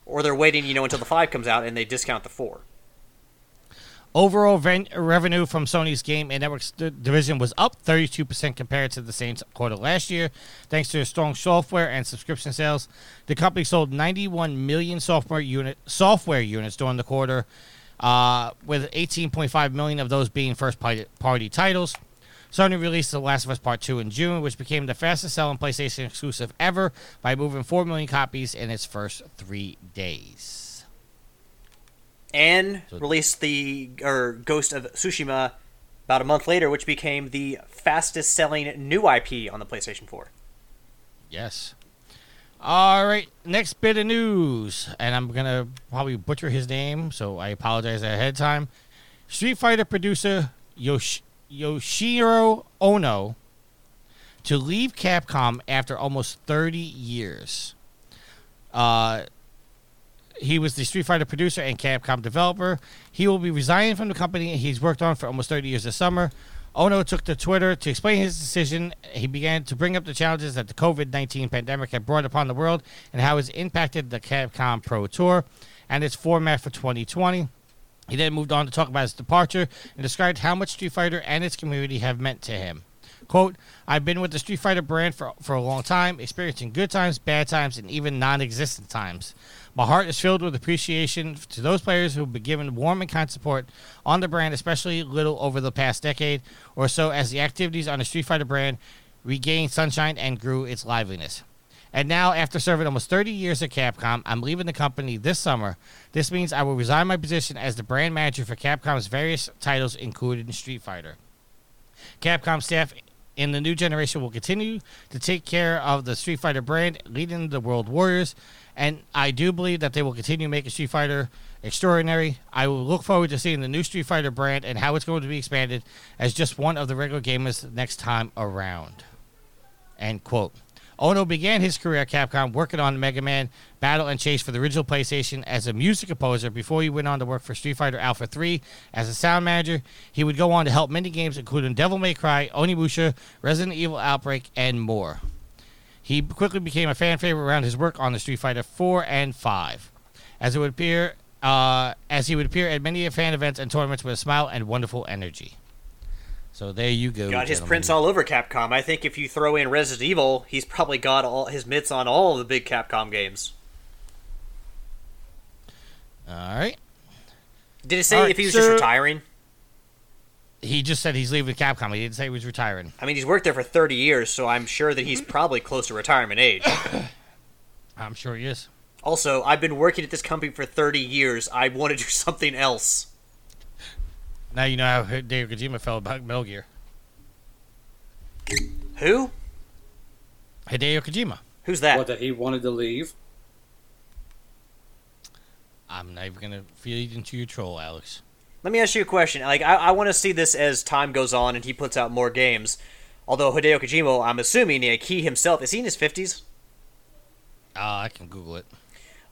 or they're waiting, you know, until the five comes out and they discount the four. Overall ven- revenue from Sony's game and networks d- division was up thirty-two percent compared to the same quarter last year, thanks to strong software and subscription sales. The company sold ninety-one million software unit software units during the quarter, uh, with eighteen point five million of those being first-party party titles. Sony released The Last of Us Part two in June, which became the fastest-selling PlayStation exclusive ever by moving four million copies in its first three days. And so, released the or Ghost of Tsushima about a month later, which became the fastest-selling new I P on the PlayStation four. Yes. All right, next bit of news, and I'm going to probably butcher his name, so I apologize ahead of time. Street Fighter producer Yosh- Yoshihiro Ono to leave Capcom after almost thirty years. Uh, he was the Street Fighter producer and Capcom developer. He will be resigning from the company he's worked on for almost thirty years this summer. Ono took to Twitter to explain his decision. He began to bring up the challenges that the covid nineteen pandemic had brought upon the world and how it's impacted the Capcom Pro Tour and its format for twenty twenty. He then moved on to talk about his departure and described how much Street Fighter and its community have meant to him. Quote, I've been with the Street Fighter brand for, for a long time, experiencing good times, bad times, and even non-existent times. My heart is filled with appreciation to those players who have been given warm and kind support on the brand, especially little over the past decade or so as the activities on the Street Fighter brand regained sunshine and grew its liveliness. And now, after serving almost thirty years at Capcom, I'm leaving the company this summer. This means I will resign my position as the brand manager for Capcom's various titles, including Street Fighter. Capcom staff in the new generation will continue to take care of the Street Fighter brand, leading the World Warriors, and I do believe that they will continue making Street Fighter extraordinary. I will look forward to seeing the new Street Fighter brand and how it's going to be expanded as just one of the regular gamers next time around. End quote. Ono began his career at Capcom working on Mega Man, Battle, and Chase for the original PlayStation as a music composer before he went on to work for Street Fighter Alpha three as a sound manager. He would go on to help many games including Devil May Cry, Onimusha, Resident Evil Outbreak, and more. He quickly became a fan favorite around his work on the Street Fighter four and five, as it would appear, uh, as he would appear at many fan events and tournaments with a smile and wonderful energy. So there you go. Got his prints all over Capcom. I think if you throw in Resident Evil, he's probably got all his mitts on all of the big Capcom games. All right. Did it say right, if he was so just retiring? He just said he's leaving Capcom. He didn't say he was retiring. I mean, he's worked there for thirty years, so I'm sure that he's probably close to retirement age. I'm sure he is. Also, I've been working at this company for thirty years. I want to do something else. Now you know how Hideo Kojima felt about Metal Gear. Who? Hideo Kojima. Who's that? What, that he wanted to leave? I'm not even going to feed into your troll, Alex. Let me ask you a question. Like, I, I want to see this as time goes on and he puts out more games. Although Hideo Kojima, I'm assuming, like, he himself, is he in his fifties? Uh, I can Google it.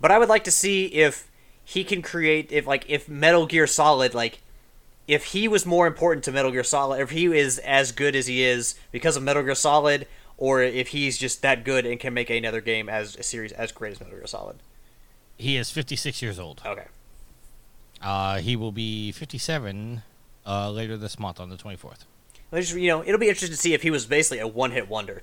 But I would like to see if he can create, if like if Metal Gear Solid, like, if he was more important to Metal Gear Solid, if he is as good as he is because of Metal Gear Solid, or if he's just that good and can make another game as a series as great as Metal Gear Solid. He is fifty-six years old. Okay. Uh, he will be fifty-seven uh, later this month on the twenty-fourth. Just, you know, it'll be interesting to see if he was basically a one-hit wonder.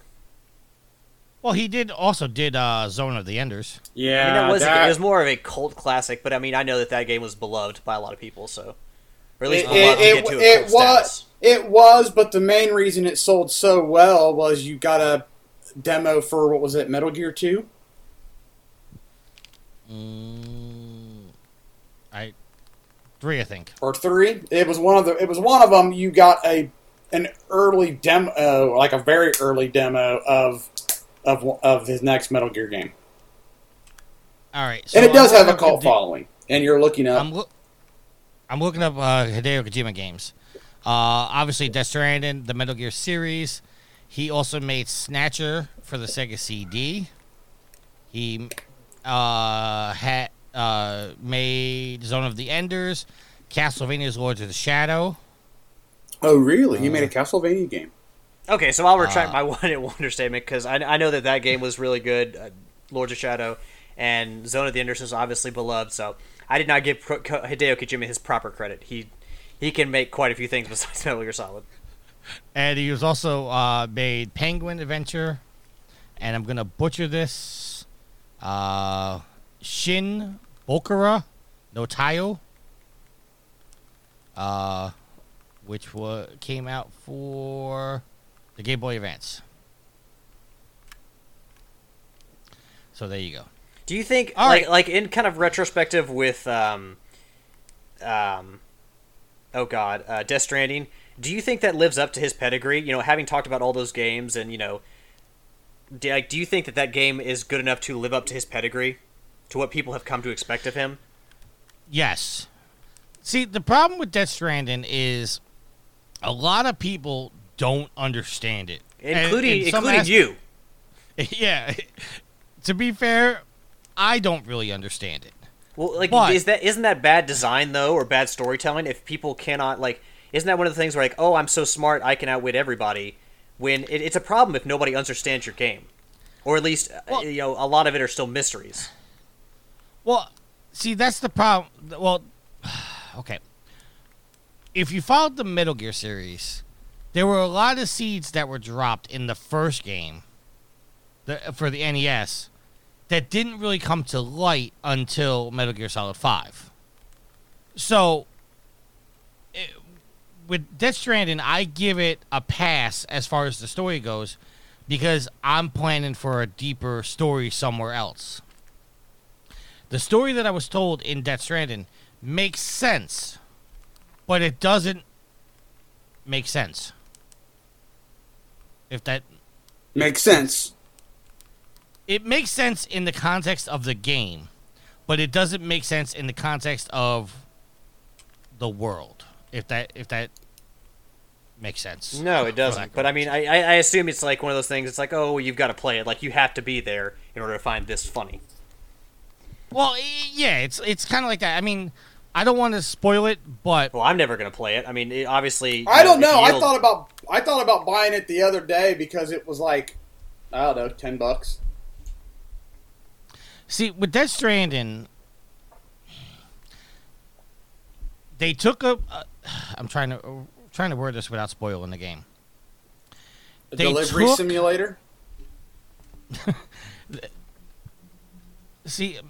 Well, he did also did uh, Zone of the Enders. Yeah, I mean, that was, that... it was more of a cult classic, but I mean, I know that that game was beloved by a lot of people, so... Or at least it, it, it, it, it was, it was, but the main reason it sold so well was you got a demo for, what was it, Metal Gear two? Mm, I three, I think, or three. It was one of the. It was one of them. You got a an early demo, like a very early demo of of of his next Metal Gear game. All right, so and it does I'm have a cult following, and you're looking up. I'm lo- I'm looking up uh, Hideo Kojima games. Uh, obviously, Death Stranding, the Metal Gear series. He also made Snatcher for the Sega C D. He uh, had uh, made Zone of the Enders, Castlevania's Lords of the Shadow. Oh, really? He uh, made a Castlevania game. Okay, so I'll retract uh, my one-hit wonder statement because I, I know that that game was really good, uh, Lords of Shadow, and Zone of the Enders is obviously beloved, so... I did not give Hideo Kojima his proper credit. He he can make quite a few things besides Metal Gear Solid. And he was also uh, made Penguin Adventure, and I'm going to butcher this, uh, Shin Bokura no Tayo, uh, which was, came out for the Game Boy Advance. So there you go. Do you think, All like, right. like in kind of retrospective with, um, um, oh God, uh, Death Stranding, do you think that lives up to his pedigree? You know, having talked about all those games and, you know, do, like, do you think that that game is good enough to live up to his pedigree, to what people have come to expect of him? Yes. See, the problem with Death Stranding is a lot of people don't understand it. Including, and, and including you. Yeah. To be fair, I don't really understand it. Well, like, but, is that isn't that bad design, though, or bad storytelling? If people cannot, like, isn't that one of the things where, like, oh, I'm so smart, I can outwit everybody, when it, it's a problem if nobody understands your game. Or at least, well, you know, a lot of it are still mysteries. Well, see, that's the problem. Well, okay. If you followed the Metal Gear series, there were a lot of seeds that were dropped in the first game the, for the N E S that didn't really come to light until Metal Gear Solid five. So, it, with Death Stranding, I give it a pass as far as the story goes because I'm planning for a deeper story somewhere else. The story that I was told in Death Stranding makes sense, but it doesn't make sense. If that makes sense. It makes sense in the context of the game, but it doesn't make sense in the context of the world. If that if that makes sense. No, it doesn't. But I mean, I I assume it's like one of those things. It's like, oh, you've got to play it. Like you have to be there in order to find this funny. Well, yeah, it's it's kind of like that. I mean, I don't want to spoil it, but well, I'm never going to play it. I mean, it, obviously, I don't know. know. I thought about I thought about buying it the other day because it was like, I don't know, ten bucks. See, with Death Stranding, they took a. Uh, I'm trying to uh, trying to word this without spoiling the game. A they delivery took... simulator. See.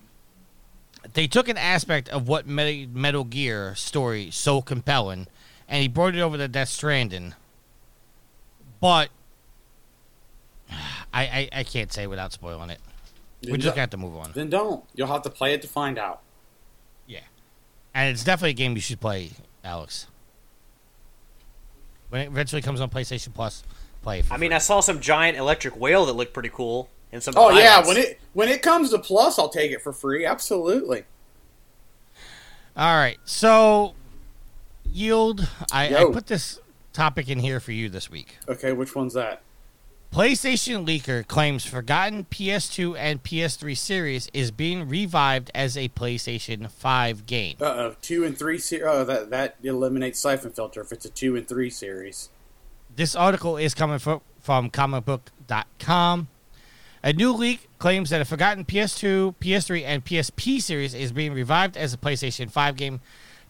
They took an aspect of what Metal Gear story so compelling, and he brought it over to Death Stranding. But I, I, I can't say without spoiling it. Then we just got to move on. Then don't. You'll have to play it to find out. Yeah. And it's definitely a game you should play, Alex. When it eventually comes on PlayStation Plus, play it for I free. mean, I saw some giant electric whale that looked pretty cool. And some oh violence. yeah, when it when it comes to Plus, I'll take it for free. Absolutely. All right, so yield. I, I put this topic in here for you this week. Okay, which one's that? PlayStation leaker claims forgotten P S two and P S three series is being revived as a PlayStation five game. Uh oh, two and three series. Oh, that that eliminates Siphon Filter if it's a two and three series. This article is coming from from comic book dot com. A new leak claims that a forgotten P S two, P S three, and P S P series is being revived as a PlayStation five game.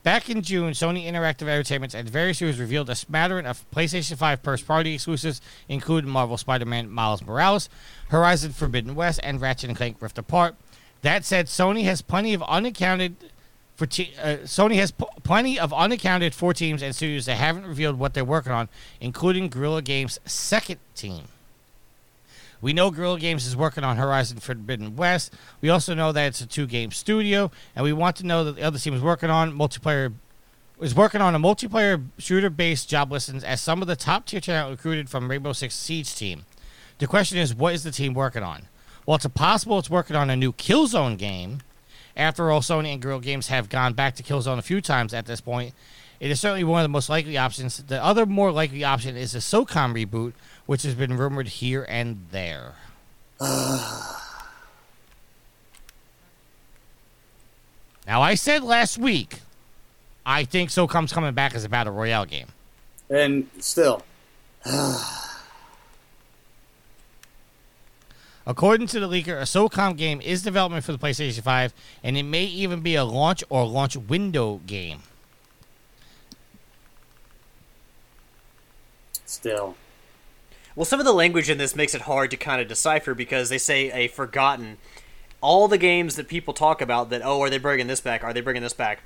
Back in June, Sony Interactive Entertainment and various studios revealed a smattering of PlayStation five first-party exclusives, including Marvel Spider-Man Miles Morales, Horizon Forbidden West, and Ratchet and Clank Rift Apart. That said, Sony has plenty of unaccounted for te- uh, Sony has p- plenty of unaccounted for teams and studios that haven't revealed what they're working on, including Guerrilla Games' second team. We know Guerrilla Games is working on Horizon Forbidden West. We also know that it's a two-game studio, and we want to know that the other team is working on multiplayer is working on a multiplayer shooter-based job listings as some of the top-tier talent recruited from Rainbow Six Siege team. The question is, what is the team working on? Well, it's possible it's working on a new Killzone game. After all, Sony and Guerrilla Games have gone back to Killzone a few times at this point. It is certainly one of the most likely options. The other more likely option is a SOCOM reboot, which has been rumored here and there. Now, I said last week, I think SOCOM's coming back as a Battle Royale game. And still. According to the leaker, a SOCOM game is development for the PlayStation five, and it may even be a launch or launch window game. Still. Well, some of the language in this makes it hard to kind of decipher because they say a forgotten. All the games that people talk about that, oh, are they bringing this back? Are they bringing this back?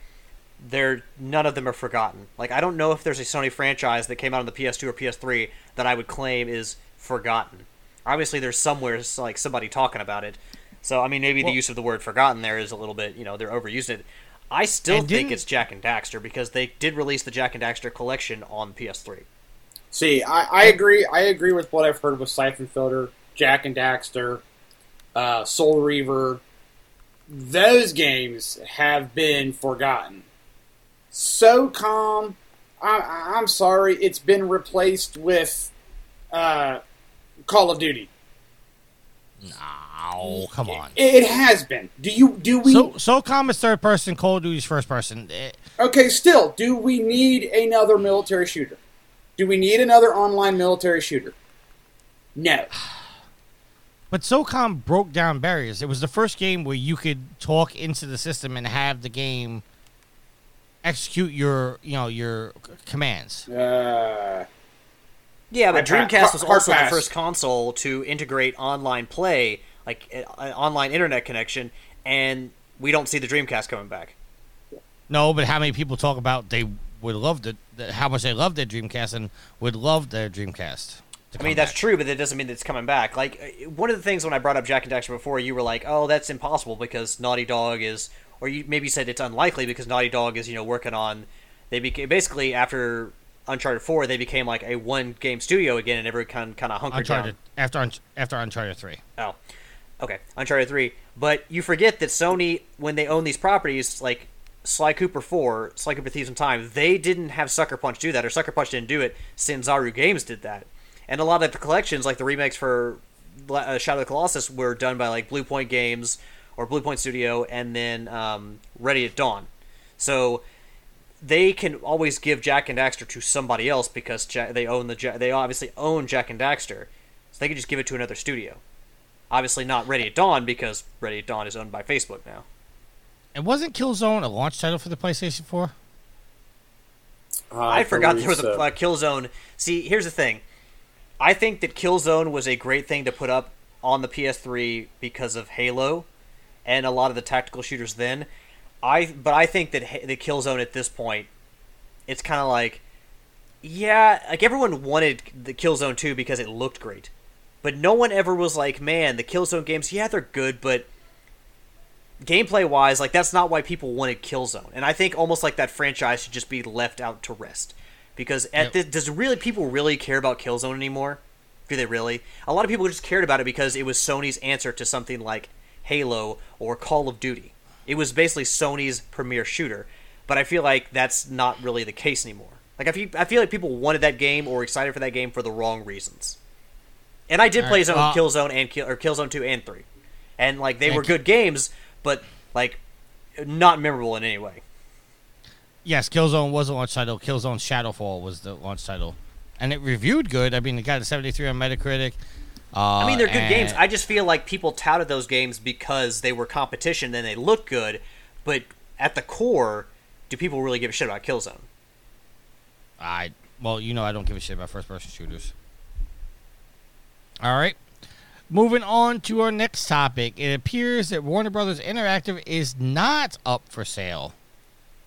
they're none of them are forgotten. Like, I don't know if there's a Sony franchise that came out on the P S two or P S three that I would claim is forgotten. Obviously, there's somewhere like somebody talking about it. So, I mean, maybe well, the use of the word "forgotten" there is a little bit, you know, they're overusing it. I still think it's Jak and Daxter because they did release the Jak and Daxter collection on P S three. See, I, I agree. I agree with what I've heard with Siphon Filter, Jak and Daxter, uh, Soul Reaver. Those games have been forgotten. SOCOM, I, I'm sorry, it's been replaced with uh, Call of Duty. No, come on. It, it has been. Do you do we? So, SOCOM is third person. Call of Duty is first person. Okay, still, do we need another military shooter? Do we need another online military shooter? No. But SOCOM broke down barriers. It was the first game where you could talk into the system and have the game execute your, you know, your commands. Uh. Yeah, but Dreamcast was also the first console to integrate online play, like an online internet connection, and we don't see the Dreamcast coming back. No, but how many people talk about they would love the, the how much they love their Dreamcast and would love their Dreamcast? I mean, that's true, but that doesn't mean that it's coming back. Like, one of the things when I brought up Jak and Daxter before, you were like, "Oh, that's impossible because Naughty Dog is," or you maybe said it's unlikely because Naughty Dog is, you know, working on. They became basically after Uncharted four, they became like a one-game studio again, and everyone kind of hunkered Uncharted, down. After, after Uncharted three. Oh. Okay, Uncharted three. But you forget that Sony, when they own these properties, like Sly Cooper four, Sly Cooper Thieves in Time, they didn't have Sucker Punch do that, or Sucker Punch didn't do it. Sanzaru Games did that. And a lot of the collections, like the remakes for uh, Shadow of the Colossus, were done by like Blue Point Games or Blue Point Studio, and then um, Ready at Dawn. So they can always give Jak and Daxter to somebody else because ja- they own the ja- they obviously own Jak and Daxter, so they can just give it to another studio. Obviously not Ready at Dawn because Ready at Dawn is owned by Facebook now. And wasn't Killzone a launch title for the PlayStation four? Uh, I forgot there was so. a uh, Killzone. See, here's the thing. I think that Killzone was a great thing to put up on the P S three because of Halo and a lot of the tactical shooters then. I But I think that the Killzone at this point, it's kind of like, yeah, like everyone wanted the Killzone two because it looked great. But no one ever was like, man, the Killzone games, yeah, they're good, but gameplay-wise, like that's not why people wanted Killzone. And I think almost like that franchise should just be left out to rest. Because at this, does really people really care about Killzone anymore? Do they really? A lot of people just cared about it because it was Sony's answer to something like Halo or Call of Duty. It was basically Sony's premier shooter, but I feel like that's not really the case anymore. Like I feel, I feel like people wanted that game or excited for that game for the wrong reasons. And I did All play right, Zone, well, Killzone and Kill, or Killzone two and three, and like they were good you. games, but like not memorable in any way. Yes, Killzone was a launch title. Killzone Shadowfall was the launch title. And it reviewed good. I mean, it got a seventy-three on Metacritic. Uh, I mean, they're good and... games. I just feel like people touted those games because they were competition and they looked good. But at the core, do people really give a shit about Killzone? I Well, you know I don't give a shit about first-person shooters. All right. Moving on to our next topic. It appears that Warner Brothers Interactive is not up for sale.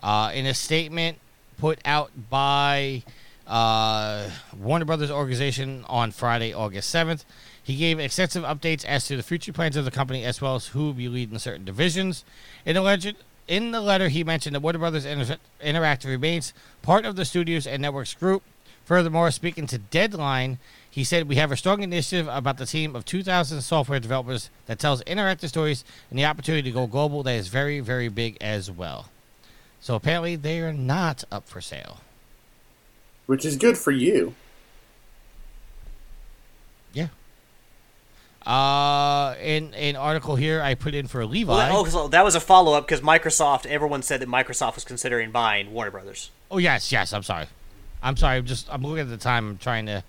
Uh, in a statement put out by uh, Warner Brothers organization on Friday, August seventh, he gave extensive updates as to the future plans of the company as well as who will be leading certain divisions. In the, leg- in the letter, he mentioned that Warner Brothers Inter- Interactive remains part of the Studios and Networks Group. Furthermore, speaking to Deadline, he said, "We have a strong initiative about the team of two thousand software developers that tells interactive stories and the opportunity to go global that is very, very big as well." So apparently they are not up for sale. Which is good for you. Yeah. Uh, in an article here I put in for Levi. Well, that, oh, so that was a follow-up because Microsoft, everyone said that Microsoft was considering buying Warner Brothers. Oh, yes, yes, I'm sorry. I'm sorry, I'm just, I'm looking at the time, I'm trying to,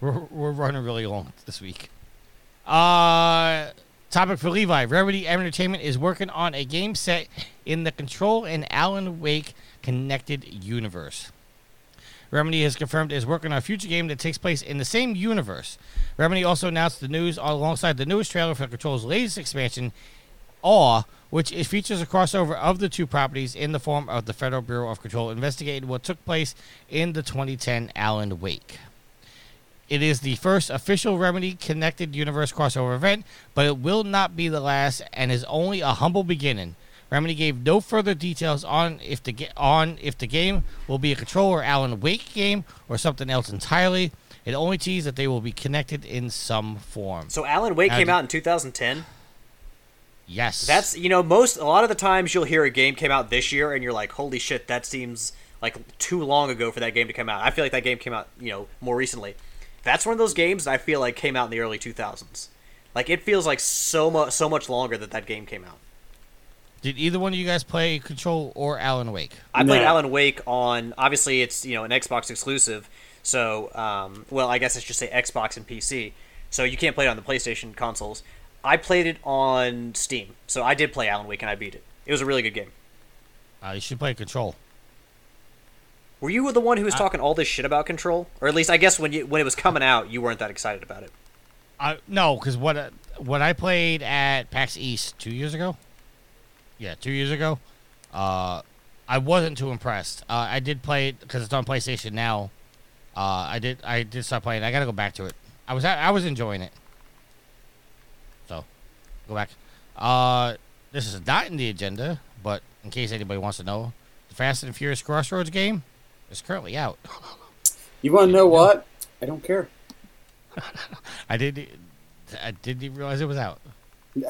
we're, we're running really long this week. Uh... Topic for Levi. Remedy Entertainment is working on a game set in the Control and Alan Wake connected universe. Remedy has confirmed it is working on a future game that takes place in the same universe. Remedy also announced the news alongside the newest trailer for Control's latest expansion, Awe, which it features a crossover of the two properties in the form of the Federal Bureau of Control investigating what took place in the twenty ten Alan Wake. It is the first official Remedy Connected Universe crossover event, but it will not be the last and is only a humble beginning. Remedy gave no further details on if the ge- on if the game will be a Control or Alan Wake game or something else entirely. It only teased that they will be connected in some form. So Alan Wake now, came out in two thousand ten? Yes. That's, you know, most a lot of the times you'll hear a game came out this year and you're like, holy shit, that seems like too long ago for that game to come out. I feel like that game came out, you know, more recently. That's one of those games that I feel like came out in the early two thousands. Like, it feels like so much so much longer that that game came out. Did either one of you guys play Control or Alan Wake? I played no. Alan Wake on, obviously it's, you know, an Xbox exclusive, so, um, well, I guess I should say Xbox and P C, so you can't play it on the PlayStation consoles. I played it on Steam, so I did play Alan Wake and I beat it. It was a really good game. Uh, you should play Control. Were you the one who was I, talking all this shit about Control? Or at least, I guess when you, when it was coming out, you weren't that excited about it. I, no, because what, uh, what I played at PAX East two years ago, Yeah, two years ago, uh, I wasn't too impressed. Uh, I did play it because it's on PlayStation Now. Uh, I did, I did start playing. I gotta go back to it. I was, I was enjoying it. So, go back. Uh, this is not in the agenda, but in case anybody wants to know, the Fast and Furious Crossroads game is currently out. You want to know what? I don't care. I didn't, I didn't even realize it was out.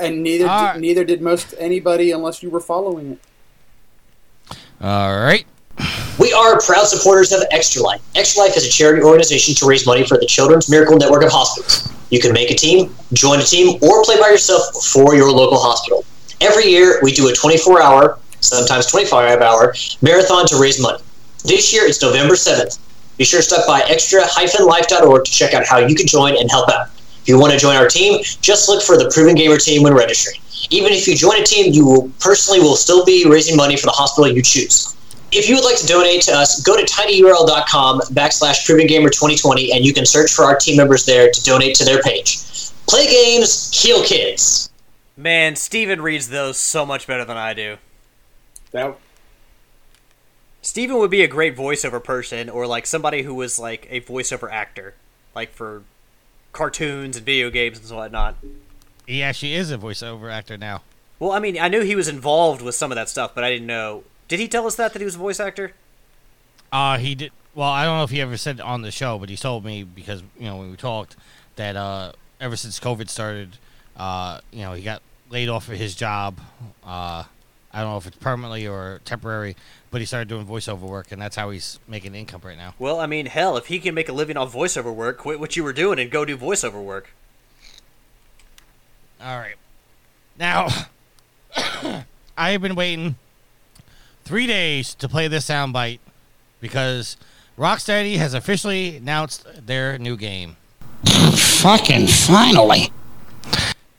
And neither right. did, neither did most anybody unless you were following it. All right. We are proud supporters of Extra Life. Extra Life is a charity organization to raise money for the Children's Miracle Network of Hospitals. You can make a team, join a team, or play by yourself for your local hospital. Every year, we do a twenty-four hour, sometimes twenty-five hour, marathon to raise money. This year, it's November seventh. Be sure to stop by extra dash life dot org to check out how you can join and help out. If you want to join our team, just look for the Proving Gamer team when registering. Even if you join a team, you will personally will still be raising money for the hospital you choose. If you would like to donate to us, go to tinyurl.com backslash provinggamer2020 and you can search for our team members there to donate to their page. Play games, heal kids. Man, Steven reads those so much better than I do. No. Steven would be a great voiceover person or like somebody who was like a voiceover actor, like for cartoons and video games and whatnot. He actually is a voiceover actor now. Well, I mean, I knew he was involved with some of that stuff, but I didn't know. Did he tell us that, that he was a voice actor? Uh, he did. Well, I don't know if he ever said it on the show, but he told me because, you know, when we talked that uh, ever since COVID started, uh, you know, he got laid off of his job. Uh, I don't know if it's permanently or temporary, but he started doing voiceover work, and that's how he's making income right now. Well, I mean, hell, if he can make a living off voiceover work, quit what you were doing and go do voiceover work. All right. Now, I have been waiting three days to play this soundbite because Rocksteady has officially announced their new game. Fucking finally.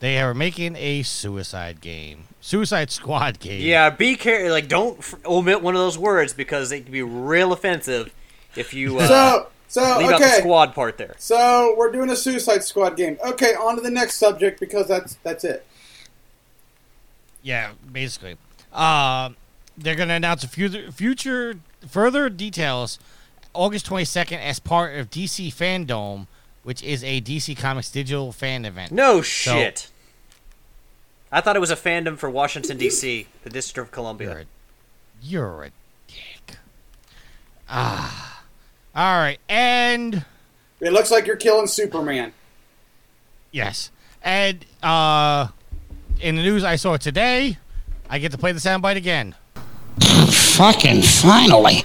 They are making a suicide game. Suicide Squad game. Yeah, be careful. Like, don't f- omit one of those words because it can be real offensive if you uh, so, so, leave okay. out the squad part there. So, we're doing a Suicide Squad game. Okay, on to the next subject because that's that's it. Yeah, basically. Uh, they're going to announce a future, future further details August twenty-second as part of D C Fandom, which is a D C Comics digital fan event. No shit. So, I thought it was a fandom for Washington, D C, the District of Columbia. You're a, you're a dick. Ah. All right, and... It looks like you're killing Superman. Yes. And uh, in the news I saw today, I get to play the soundbite again. Fucking finally.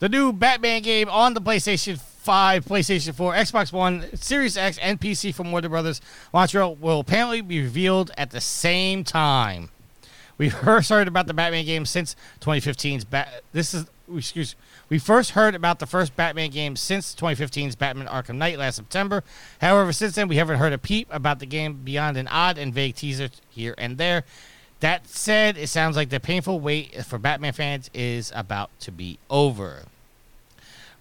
The new Batman game on the PlayStation five, PlayStation four, Xbox One, Series X, and P C from Warner Brothers Montreal will apparently be revealed at the same time. We first heard about the Batman game since twenty fifteen's Bat. This is excuse. We first heard about the first Batman game since twenty fifteen's Batman Arkham Knight last September. However, since then we haven't heard a peep about the game beyond an odd and vague teaser here and there. That said, it sounds like the painful wait for Batman fans is about to be over.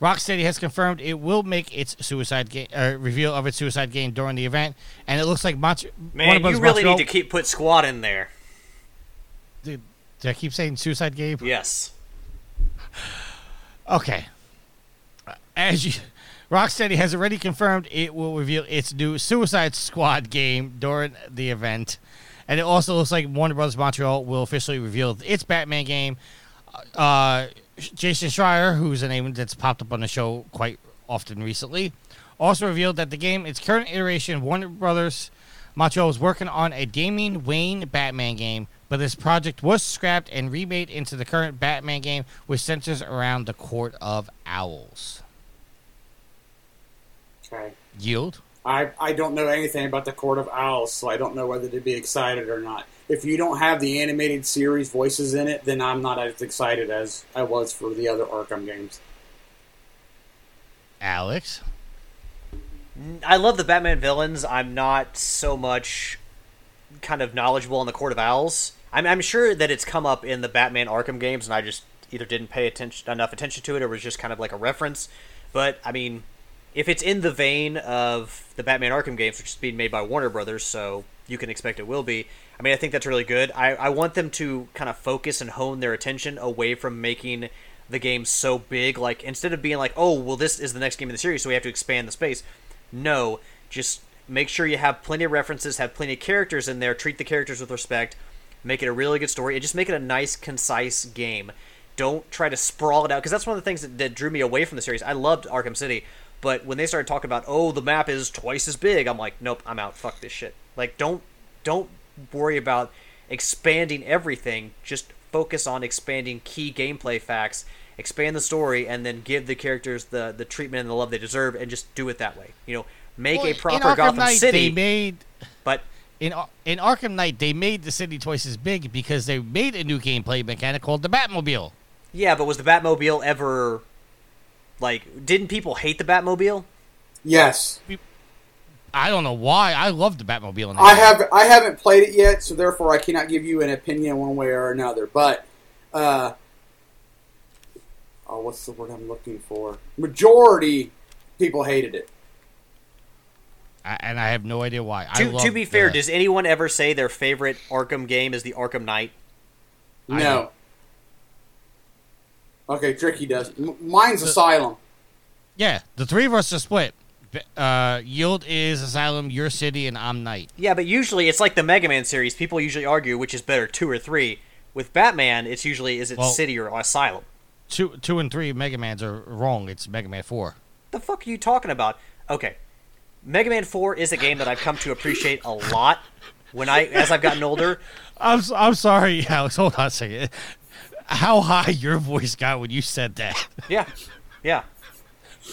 Rocksteady has confirmed it will make its suicide game uh, reveal of its suicide game during the event, and it looks like Mont- Man, Warner Brothers you really Montreal- need to keep put squad in there. Did, did I keep saying Suicide Game? Yes. Okay. As you, Rocksteady has already confirmed it will reveal its new Suicide Squad game during the event. And it also looks like Warner Bros. Montreal will officially reveal its Batman game. Uh, Jason Schreier, who's a name that's popped up on the show quite often recently, also revealed that the game, its current iteration, Warner Bros. Montreal was working on a Damian Wayne Batman game, but this project was scrapped and remade into the current Batman game, which centers around the Court of Owls. Okay. Yield? I, I don't know anything about the Court of Owls, so I don't know whether to be excited or not. If you don't have the animated series voices in it, then I'm not as excited as I was for the other Arkham games. Alex? I love the Batman villains. I'm not so much kind of knowledgeable on the Court of Owls. I'm, I'm sure that it's come up in the Batman Arkham games, and I just either didn't pay attention enough attention to it or was just kind of like a reference. But, I mean, if it's in the vein of the Batman Arkham games, which is being made by Warner Brothers, so you can expect it will be. I mean, I think that's really good. I, I want them to kind of focus and hone their attention away from making the game so big. Like, instead of being like, oh, well, this is the next game in the series, so we have to expand the space. No, just make sure you have plenty of references, have plenty of characters in there, treat the characters with respect, make it a really good story, and just make it a nice, concise game. Don't try to sprawl it out, because that's one of the things that, that drew me away from the series. I loved Arkham City, but when they started talking about, oh, the map is twice as big, I'm like, nope, I'm out, fuck this shit. Like, don't don't worry about expanding everything, just focus on expanding key gameplay facts, expand the story, and then give the characters the, the treatment and the love they deserve, and just do it that way. You know, make well, a proper Gotham Knight, City. They made, but in in Arkham Knight, they made the city twice as big because they made a new gameplay mechanic called the Batmobile. Yeah, but was the Batmobile ever, like, didn't people hate the Batmobile? Yes. I don't know why. I love the Batmobile. In I have I haven't played it yet, so therefore I cannot give you an opinion one way or another. But. Uh, Oh, what's the word I'm looking for? Majority people hated it. I, and I have no idea why. To, I to be fair, the, does anyone ever say their favorite Arkham game is the Arkham Knight? No. Okay, Tricky does. M- mine's the, Asylum. Yeah, the three of us are split. Uh, Yield is Asylum, your city, and I'm Knight. Yeah, but usually it's like the Mega Man series. People usually argue which is better, two or three. With Batman, it's usually is it well, City or Asylum? Two, two and three Mega Mans are wrong. It's Mega Man four. The fuck are you talking about? Okay, Mega Man four is a game that I've come to appreciate a lot when I, as I've gotten older. I'm I'm sorry, Alex. Hold on a second. How high your voice got when you said that? Yeah, yeah.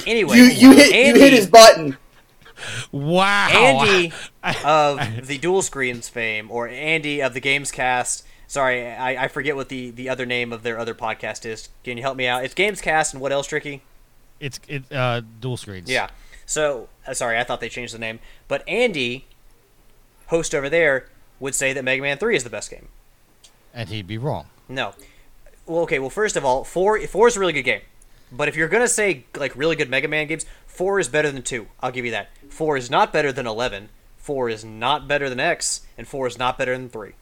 Anyway, you you hit Andy, you hit his button. Wow, Andy of the Dual Screens fame, or Andy of the Gamescast. Sorry, I, I forget what the, the other name of their other podcast is. Can you help me out? It's Gamescast and what else, Tricky? It's it uh, Dual Screens. Yeah. So, uh, sorry, I thought they changed the name. But Andy, host over there, would say that Mega Man three is the best game. And he'd be wrong. No. Well, okay, well, first of all, four, four is a really good game. But if you're going to say, like, really good Mega Man games, four is better than two. I'll give you that. four is not better than eleven. four is not better than X. And four is not better than three.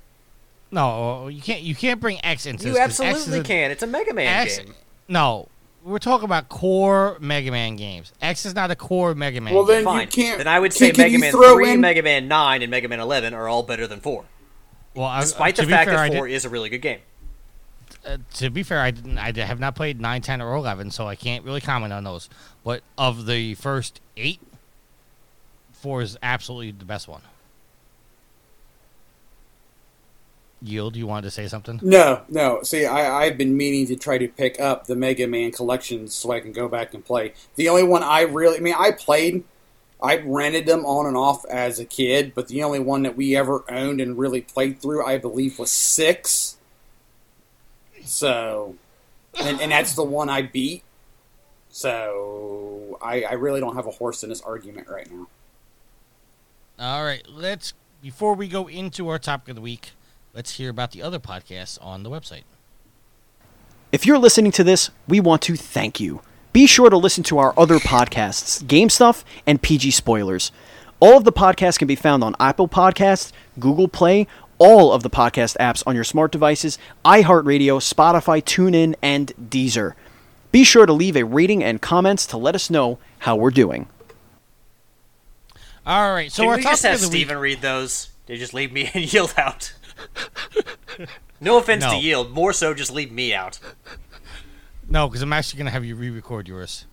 No, you can't. You can't bring X into this. You absolutely can. It's a Mega Man game. No, we're talking about core Mega Man games. X is not a core Mega Man. Well, then you can't. Then I would say Mega Man three, Mega Man nine, and Mega Man eleven are all better than four. Well, despite the fact that four is a really good game. Uh, to be fair, I didn't. I have not played nine, ten, or eleven, so I can't really comment on those. But of the first eight, four is absolutely the best one. Yield, you wanted to say something? No, no. See, I, I've been meaning to try to pick up the Mega Man collections so I can go back and play. The only one I really... I mean, I played... I rented them on and off as a kid, but the only one that we ever owned and really played through, I believe, was six. So... And, and that's the one I beat. So... I, I really don't have a horse in this argument right now. Alright, let's... Before we go into our topic of the week... Let's hear about the other podcasts on the website. If you're listening to this, we want to thank you. Be sure to listen to our other podcasts, Game Stuff and P G Spoilers. All of the podcasts can be found on Apple Podcasts, Google Play, all of the podcast apps on your smart devices, iHeartRadio, Spotify, TuneIn, and Deezer. Be sure to leave a rating and comments to let us know how we're doing. All right, so Can our we topic just have Steven read those? They just leave me and yield out. No offense no. to yield, more so just leave me out. No, because I'm actually going to have you re-record yours.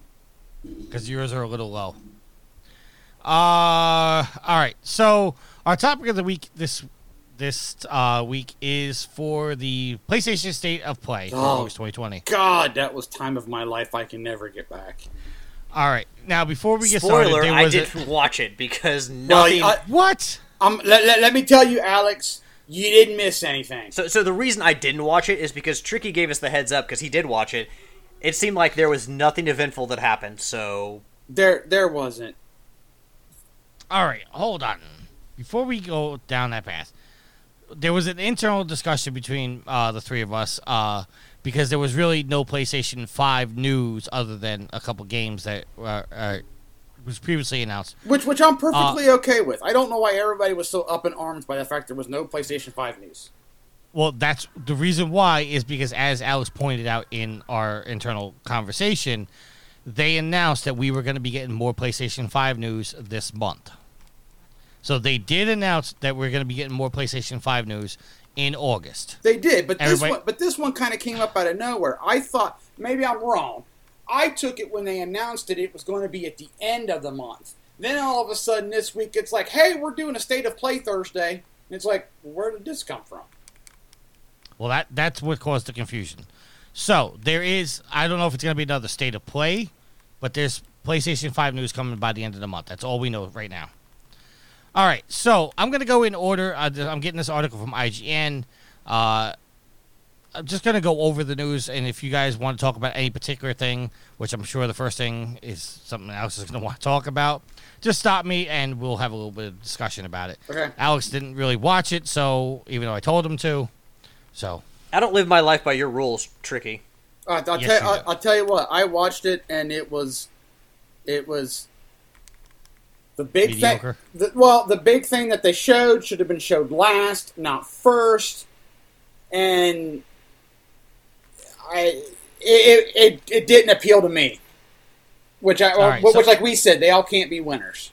Because yours are a little low. Uh, all right, so our topic of the week this this uh, week is for the PlayStation State of Play for oh, August twenty twenty. God, that was time of my life I can never get back. All right, now before we get Spoiler, started, there was I didn't a... watch it because nothing. Well, I, what? Um, let, let, let me tell you, Alex, you didn't miss anything. So, so the reason I didn't watch it is because Tricky gave us the heads up because he did watch it. It seemed like there was nothing eventful that happened. So there, there wasn't. All right, hold on. Before we go down that path, there was an internal discussion between uh, the three of us. Uh, Because there was really no PlayStation five news other than a couple games that uh, uh, was previously announced. Which which I'm perfectly uh, okay with. I don't know why everybody was so up in arms by the fact there was no PlayStation five news. Well, that's the reason why is because, as Alex pointed out in our internal conversation, they announced that we were going to be getting more PlayStation five news this month. So they did announce that we're going to be getting more PlayStation five news in August. They did, but Everybody? this one but this one kind of came up out of nowhere. I thought, maybe I'm wrong, I took it when they announced it, it was going to be at the end of the month. Then all of a sudden this week it's like, hey, we're doing a State of Play Thursday. And it's like, where did this come from? Well, that that's what caused the confusion. So, there is, I don't know if it's going to be another State of Play, but there's PlayStation five news coming by the end of the month. That's all we know right now. All right, so I'm going to go in order. I'm getting this article from I G N. Uh, I'm just going to go over the news, and if you guys want to talk about any particular thing, which I'm sure the first thing is something Alex is going to want to talk about, just stop me, and we'll have a little bit of discussion about it. Okay. Alex didn't really watch it, so even though I told him to. So I don't live my life by your rules, Tricky. Uh, I'll, yes, tell, you, I'll tell you what. I watched it, and it was, it was... The big Mediocre. thing, the, well, the big thing that they showed should have been showed last, not first, and I it it, it didn't appeal to me. Which I, right, which so, like we said, they all can't be winners.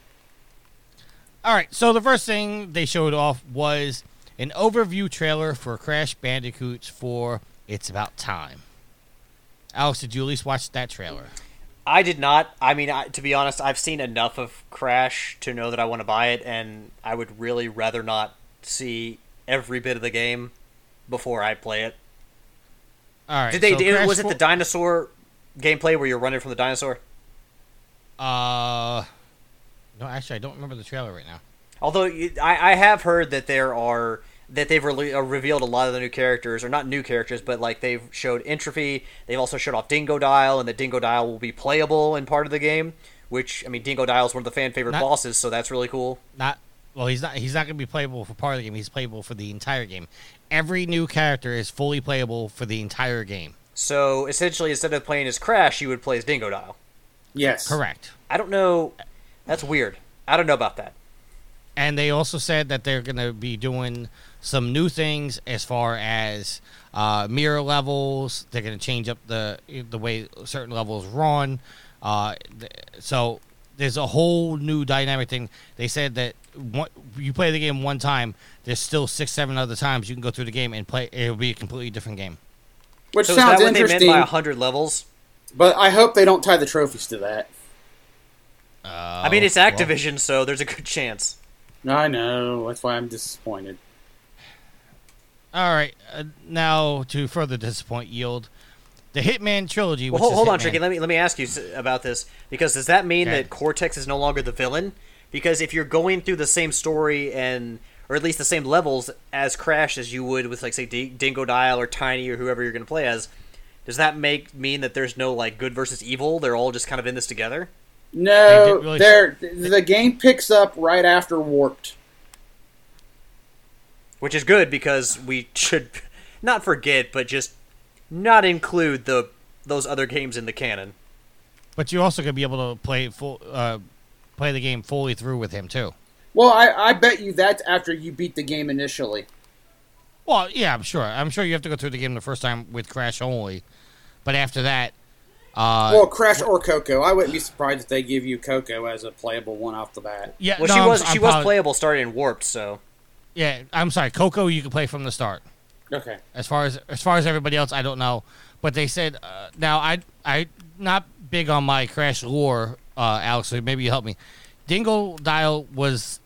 All right. So the first thing they showed off was an overview trailer for Crash Bandicoots for It's About Time. Alex, did you at least watch that trailer? I did not. I mean, I, to be honest, I've seen enough of Crash to know that I want to buy it, and I would really rather not see every bit of the game before I play it. All right. Did they? So did, was it the dinosaur gameplay where you're running from the dinosaur? Uh, no, actually, I don't remember the trailer right now. Although you, I, I have heard that there are that they've re- revealed a lot of the new characters, or not new characters, but like they've showed Entropy, they've also showed off Dingo Dial, and that Dingo Dial will be playable in part of the game, which, I mean, Dingo Dial is one of the fan-favorite not, bosses, so that's really cool. Not Well, he's not He's not going to be playable for part of the game, he's playable for the entire game. Every new character is fully playable for the entire game. So, essentially, instead of playing as Crash, you would play as Dingo Dial. Yes. Correct. I don't know. That's weird. I don't know about that. And they also said that they're going to be doing some new things as far as uh, mirror levels. They're going to change up the the way certain levels run. Uh, th- so there's a whole new dynamic thing. They said that one, you play the game one time, there's still six, seven other times you can go through the game and play. It'll be a completely different game. Which so sounds is that what interesting. They meant by one hundred levels? But I hope they don't tie the trophies to that. Uh, I mean, it's Activision, well, so there's a good chance. I know. That's why I'm disappointed. All right. Uh, now, to further disappoint Yield, the Hitman trilogy... Well, hold hold on, Tricky. Let me, let me ask you about this, because does that mean okay. that Cortex is no longer the villain? Because if you're going through the same story and... or at least the same levels as Crash as you would with, like, say, D- Dingo Dial or Tiny or whoever you're going to play as, does that make mean that there's no, like, good versus evil? They're all just kind of in this together? No, really they're, th- the game picks up right after Warped. Which is good, because we should not forget, but just not include the those other games in the canon. But you're also going to be able to play full, uh, play the game fully through with him, too. Well, I, I bet you that's after you beat the game initially. Well, yeah, I'm sure. I'm sure you have to go through the game the first time with Crash only. But after that... Uh, well, Crash or Coco. I wouldn't be surprised if they give you Coco as a playable one off the bat. Yeah, well, no, she was I'm, she I'm was probably... playable starting in Warped, so... Yeah, I'm sorry. Coco, you can play from the start. Okay. As far as as far as everybody else, I don't know. But they said... Uh, now, I, I not big on my Crash lore, uh, Alex, so maybe you help me. Dingle Dial was...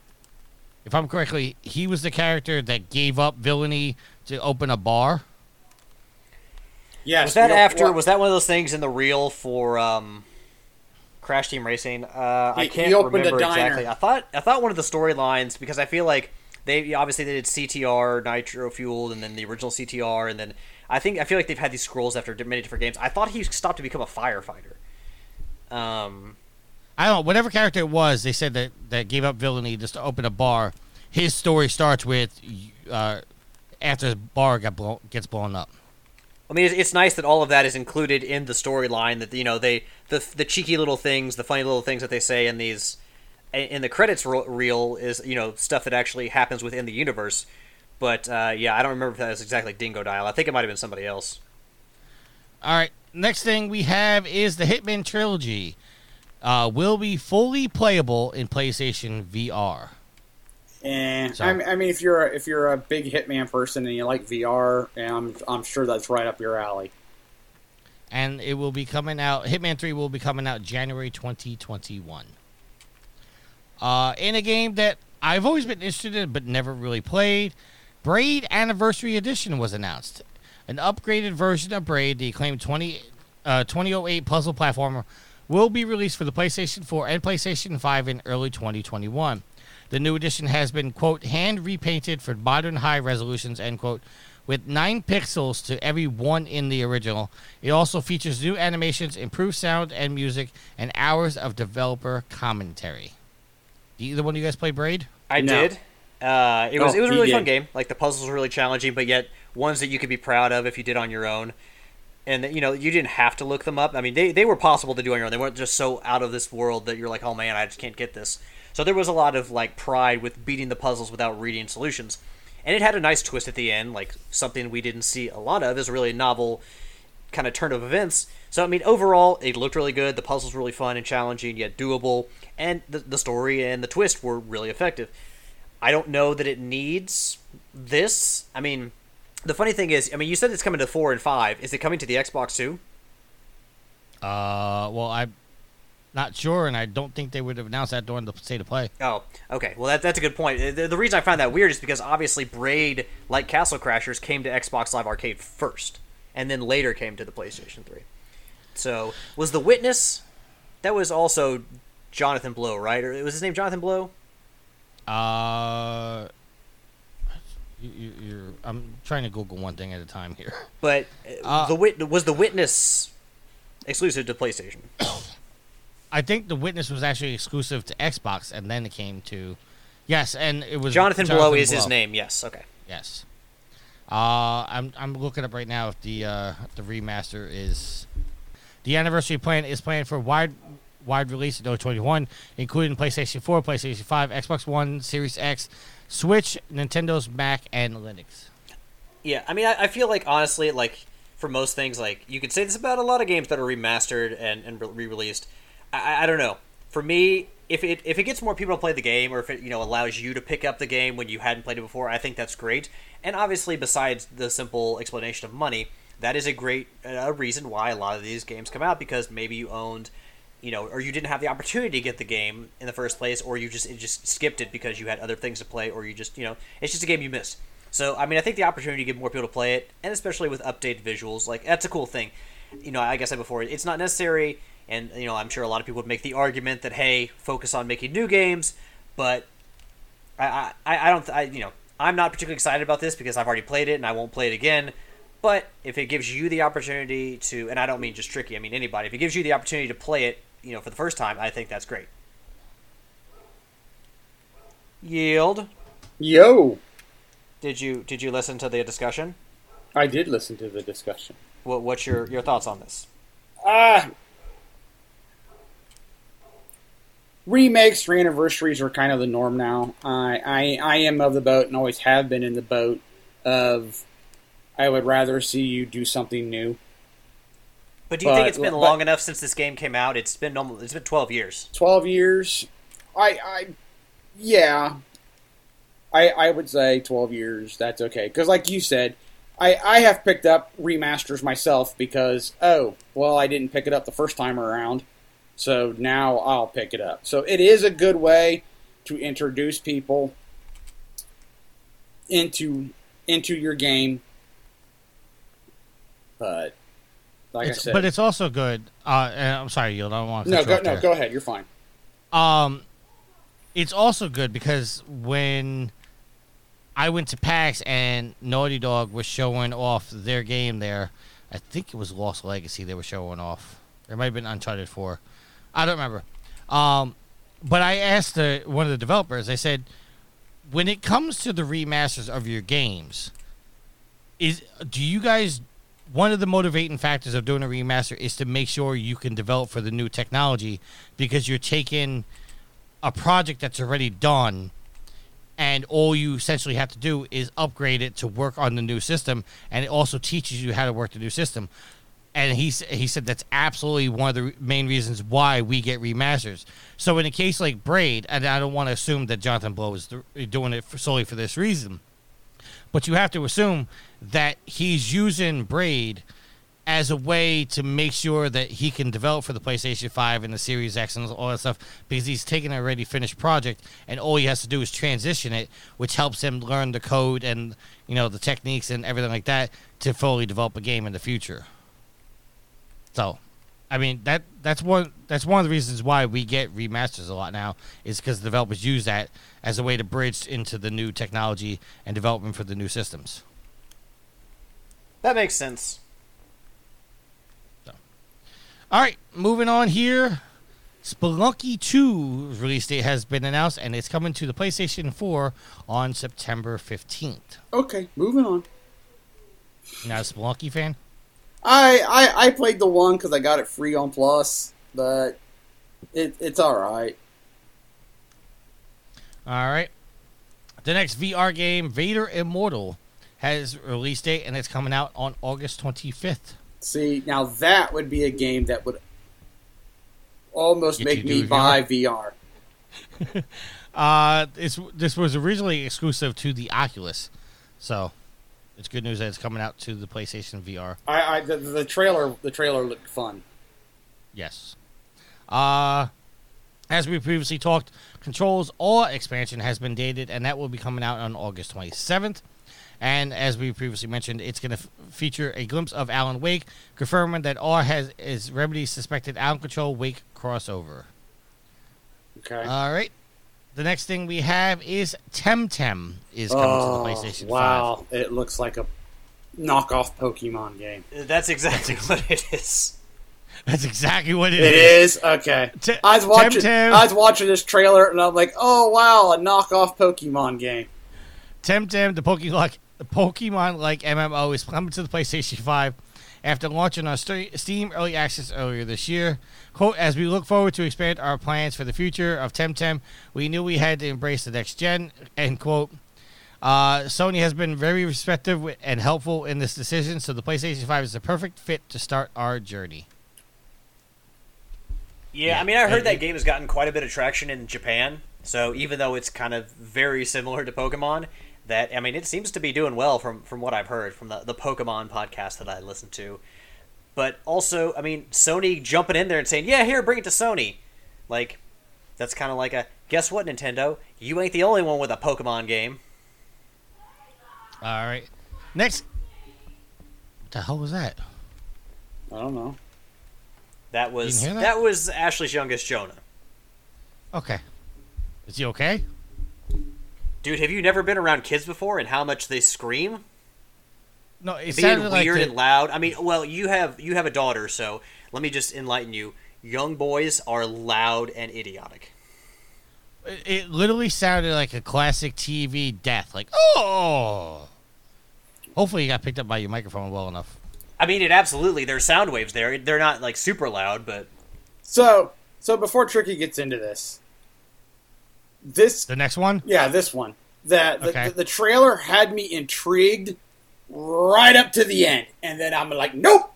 If I'm correctly, he was the character that gave up villainy to open a bar. Yes. Was that no, after? Well, was that one of those things in the reel for um, Crash Team Racing? Uh, he, I can't he opened remember a diner. exactly. I thought I thought one of the storylines, because I feel like they obviously they did C T R Nitro Fueled and then the original C T R, and then I think I feel like they've had these scrolls after many different games. I thought he stopped to become a firefighter. Um. I don't know, whatever character it was, they said that, that gave up villainy just to open a bar. His story starts with uh, after the bar got blown, gets blown up. I mean, it's, it's nice that all of that is included in the storyline. That you know, they the the cheeky little things, the funny little things that they say in these in the credits reel is you know stuff that actually happens within the universe. But uh, yeah, I don't remember if that was exactly Dingo Dial. I think it might have been somebody else. All right, next thing we have is the Hitman trilogy. Uh, will be fully playable in PlayStation V R. And so. I mean, if you're a, if you're a big Hitman person and you like V R, I'm I'm sure that's right up your alley. And it will be coming out. Hitman three will be coming out January twenty twenty-one. Uh, in a game that I've always been interested in but never really played, Braid Anniversary Edition was announced. An upgraded version of Braid, the acclaimed twenty oh eight puzzle platformer, will be released for the PlayStation four and PlayStation five in early twenty twenty-one. The new edition has been, quote, hand repainted for modern high resolutions, end quote, with nine pixels to every one in the original. It also features new animations, improved sound and music, and hours of developer commentary. Did either one of you guys play Braid? I no. did. Uh, it, oh, was, it was a really did. fun game. Like, the puzzles were really challenging, but yet ones that you could be proud of if you did on your own. And, you know, you didn't have to look them up. I mean, they, they were possible to do on your own. They weren't just so out of this world that you're like, oh, man, I just can't get this. So there was a lot of, like, pride with beating the puzzles without reading solutions. And it had a nice twist at the end, like something we didn't see a lot of. Is really a novel kind of turn of events. So, I mean, overall, it looked really good. The puzzles were really fun and challenging, yet doable. And the, the story and the twist were really effective. I don't know that it needs this. I mean... The funny thing is, I mean, you said it's coming to four and five. Is it coming to the Xbox too? Uh, well, I'm not sure, and I don't think they would have announced that during the State of Play. Oh, okay. Well, that, that's a good point. The, the reason I find that weird is because obviously Braid, like Castle Crashers, came to Xbox Live Arcade first, and then later came to the PlayStation three. So, was The Witness? That was also Jonathan Blow, right? Or was his name Jonathan Blow? Uh... You, you're, I'm trying to Google one thing at a time here. But uh, the wit- was The Witness exclusive to PlayStation? I think The Witness was actually exclusive to Xbox, and then it came to... Yes, and it was... Jonathan, Jonathan Blow, Blow is his name, yes. Okay. Yes. Uh, I'm I'm looking up right now if the uh, the remaster is... The anniversary plan is planned for wide wide release in twenty twenty-one, including PlayStation four, PlayStation five, Xbox One, Series X... Switch, Nintendo's Mac, and Linux. Yeah, I mean, I, I feel like, honestly, like, for most things, like, you could say this about a lot of games that are remastered and, and re-released. I, I don't know. For me, if it if it gets more people to play the game, or if it, you know, allows you to pick up the game when you hadn't played it before, I think that's great. And obviously, besides the simple explanation of money, that is a great uh, reason why a lot of these games come out, because maybe you owned... you know, or you didn't have the opportunity to get the game in the first place, or you just it just skipped it because you had other things to play, or you just, you know, it's just a game you missed. So, I mean, I think the opportunity to get more people to play it, and especially with updated visuals, like, that's a cool thing. You know, like I said before, it's not necessary, and, you know, I'm sure a lot of people would make the argument that, hey, focus on making new games, but I, I, I don't, I, you know, I'm not particularly excited about this because I've already played it, and I won't play it again. But if it gives you the opportunity to, and I don't mean just Tricky, I mean anybody, if it gives you the opportunity to play it, you know, for the first time, I think that's great. Yield. Yo. Did you did you listen to the discussion? I did listen to the discussion. What what's your, your thoughts on this? Ah. Uh, remakes, re-anniversaries are kind of the norm now. I I I am of the boat and always have been in the boat of I would rather see you do something new. But do you but, think it's been but, long enough since this game came out? It's been almost, it's been twelve years. twelve years. I, I yeah. I I would say twelve years. That's okay. Because like you said, I, I have picked up remasters myself because, oh, well, I didn't pick it up the first time around. So now I'll pick it up. So it is a good way to introduce people into into your game. But like it's, I said, but it's also good. Uh, and I'm sorry, Yield. I don't want to. No, go, no, there. Go ahead. You're fine. Um, it's also good because when I went to PAX and Naughty Dog was showing off their game there, I think it was Lost Legacy they were showing off. There might have been Uncharted Four. I don't remember. Um, but I asked the, one of the developers. I said, when it comes to the remasters of your games, is do you guys? One of the motivating factors of doing a remaster is to make sure you can develop for the new technology, because you're taking a project that's already done and all you essentially have to do is upgrade it to work on the new system, and it also teaches you how to work the new system. And he, he said that's absolutely one of the main reasons why we get remasters. So in a case like Braid, and I don't want to assume that Jonathan Blow is doing it for, solely for this reason, but you have to assume that he's using Braid as a way to make sure that he can develop for the PlayStation five and the Series X and all that stuff, because he's taking an already finished project and all he has to do is transition it, which helps him learn the code and, you know, the techniques and everything like that to fully develop a game in the future. So, I mean, that that's one that's one of the reasons why we get remasters a lot now, is because developers use that as a way to bridge into the new technology and development for the new systems. That makes sense. So. All right, moving on here. Spelunky two's release date has been announced, and it's coming to the PlayStation four on September fifteenth. Okay, moving on. Not a Spelunky fan? I, I, I played the one because I got it free on Plus, but it, it's all right. All right. The next V R game, Vader Immortal, has release date, and it's coming out on August twenty-fifth. See, now that would be a game that would almost Get make me buy V R. V R. uh, it's, this was originally exclusive to the Oculus, so it's good news that it's coming out to the PlayStation V R. I, I the, the trailer the trailer looked fun. Yes. Uh, as we previously talked, Control's Awe expansion has been dated, and that will be coming out on August twenty-seventh. And as we previously mentioned, it's going to f- feature a glimpse of Alan Wake, confirming that R has is Remedy's suspected Alan Control Wake crossover. Okay. All right. The next thing we have is Temtem is coming oh, to the PlayStation wow. five. Wow, it looks like a knockoff Pokemon game. That's exactly what it is. That's exactly what it, it is. It is? Okay. T- I, was watching, I was watching this trailer, and I'm like, oh, wow, a knockoff Pokemon game. Temtem, the Pokemon... Pokemon-like M M O is coming to the PlayStation five after launching on Steam Early Access earlier this year. Quote, as we look forward to expand our plans for the future of Temtem, we knew we had to embrace the next gen, end quote. Uh, Sony has been very respectful and helpful in this decision, so the PlayStation five is the perfect fit to start our journey. Yeah, yeah. I mean, I heard that game has gotten quite a bit of traction in Japan, so even though it's kind of very similar to Pokemon... That I mean, it seems to be doing well from, from what I've heard from the, the Pokemon podcast that I listen to. But also, I mean, Sony jumping in there and saying, yeah, here, bring it to Sony. Like, that's kind of like a, guess what, Nintendo? You ain't the only one with a Pokemon game. All right. Next. What the hell was that? I don't know. That was, that? that was Ashley's youngest, Jonah. Okay. Is he okay? Dude, have you never been around kids before and how much they scream? No, it Being sounded like... Being weird the... and loud. I mean, well, you have you have a daughter, so let me just enlighten you. Young boys are loud and idiotic. It, it literally sounded like a classic T V death. Like, oh! Hopefully you got picked up by your microphone well enough. I mean, it absolutely. There's sound waves there. They're not, like, super loud, but... So, so before Tricky gets into this... This the next one? Yeah, this one. that the, okay. the, the trailer had me intrigued right up to the end, and then I'm like, nope.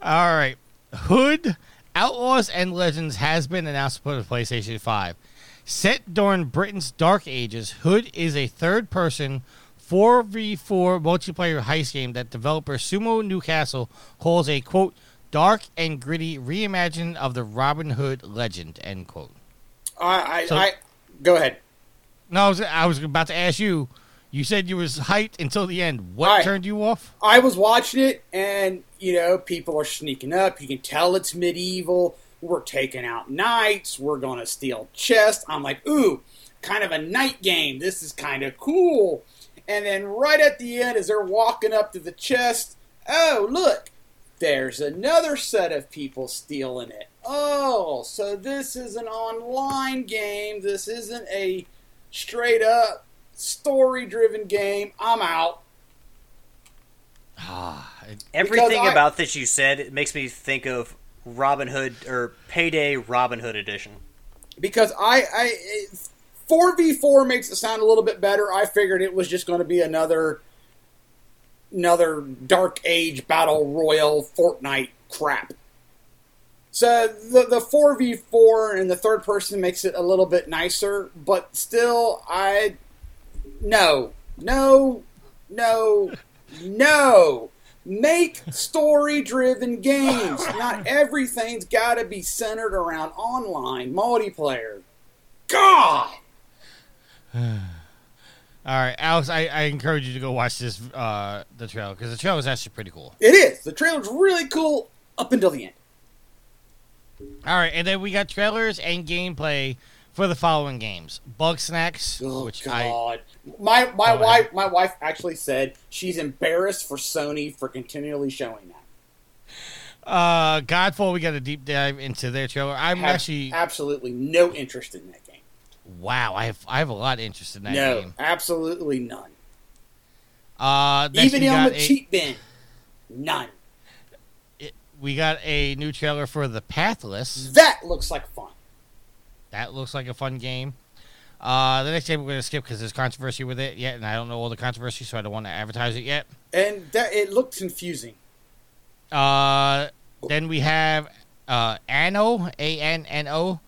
All right, Hood, Outlaws and Legends has been announced for the PlayStation five. Set during Britain's Dark Ages, Hood is a third-person four v four multiplayer heist game that developer Sumo Newcastle calls a, quote, dark and gritty reimagining of the Robin Hood legend, end quote. I, I, so, I go ahead. No, I was, I was about to ask you. You said you was hyped until the end. What I, turned you off? I was watching it, and, you know, people are sneaking up. You can tell it's medieval. We're taking out knights. We're going to steal chests. I'm like, ooh, kind of a night game. This is kind of cool. And then right at the end, as they're walking up to the chest, oh, look, there's another set of people stealing it. Oh, so this is an online game. This isn't a straight-up story-driven game. I'm out. Ah, everything I, about this you said, it makes me think of Robin Hood or Payday Robin Hood Edition. Because I, I it, four v four makes it sound a little bit better. I figured it was just going to be another, another Dark Age Battle Royale Fortnite crap. So the the four v four and the third person makes it a little bit nicer, but still, I. No, no, no, no. Make story-driven games. Not everything's got to be centered around online multiplayer. God! All right, Alex, I, I encourage you to go watch this uh, the trailer, because the trailer is actually pretty cool. It is. The trailer's really cool up until the end. All right, and then we got trailers and gameplay for the following games: Bug Snacks. Oh, which God! I, my my oh, wife I, my wife actually said she's embarrassed for Sony for continually showing that. Uh, Godfall. We got a deep dive into their trailer. I'm have actually absolutely no interest in that game. Wow, I have I have a lot of interest in that no, game. No, absolutely none. Uh, even on the a, cheap bin, none. It, we got a new trailer for The Pathless. That looks like fun. That looks like a fun game. Uh, the next game we're going to skip because there's controversy with it yet, and I don't know all the controversy, so I don't want to advertise it yet. And that, it looked confusing. Uh, then we have uh, Anno, A N N O,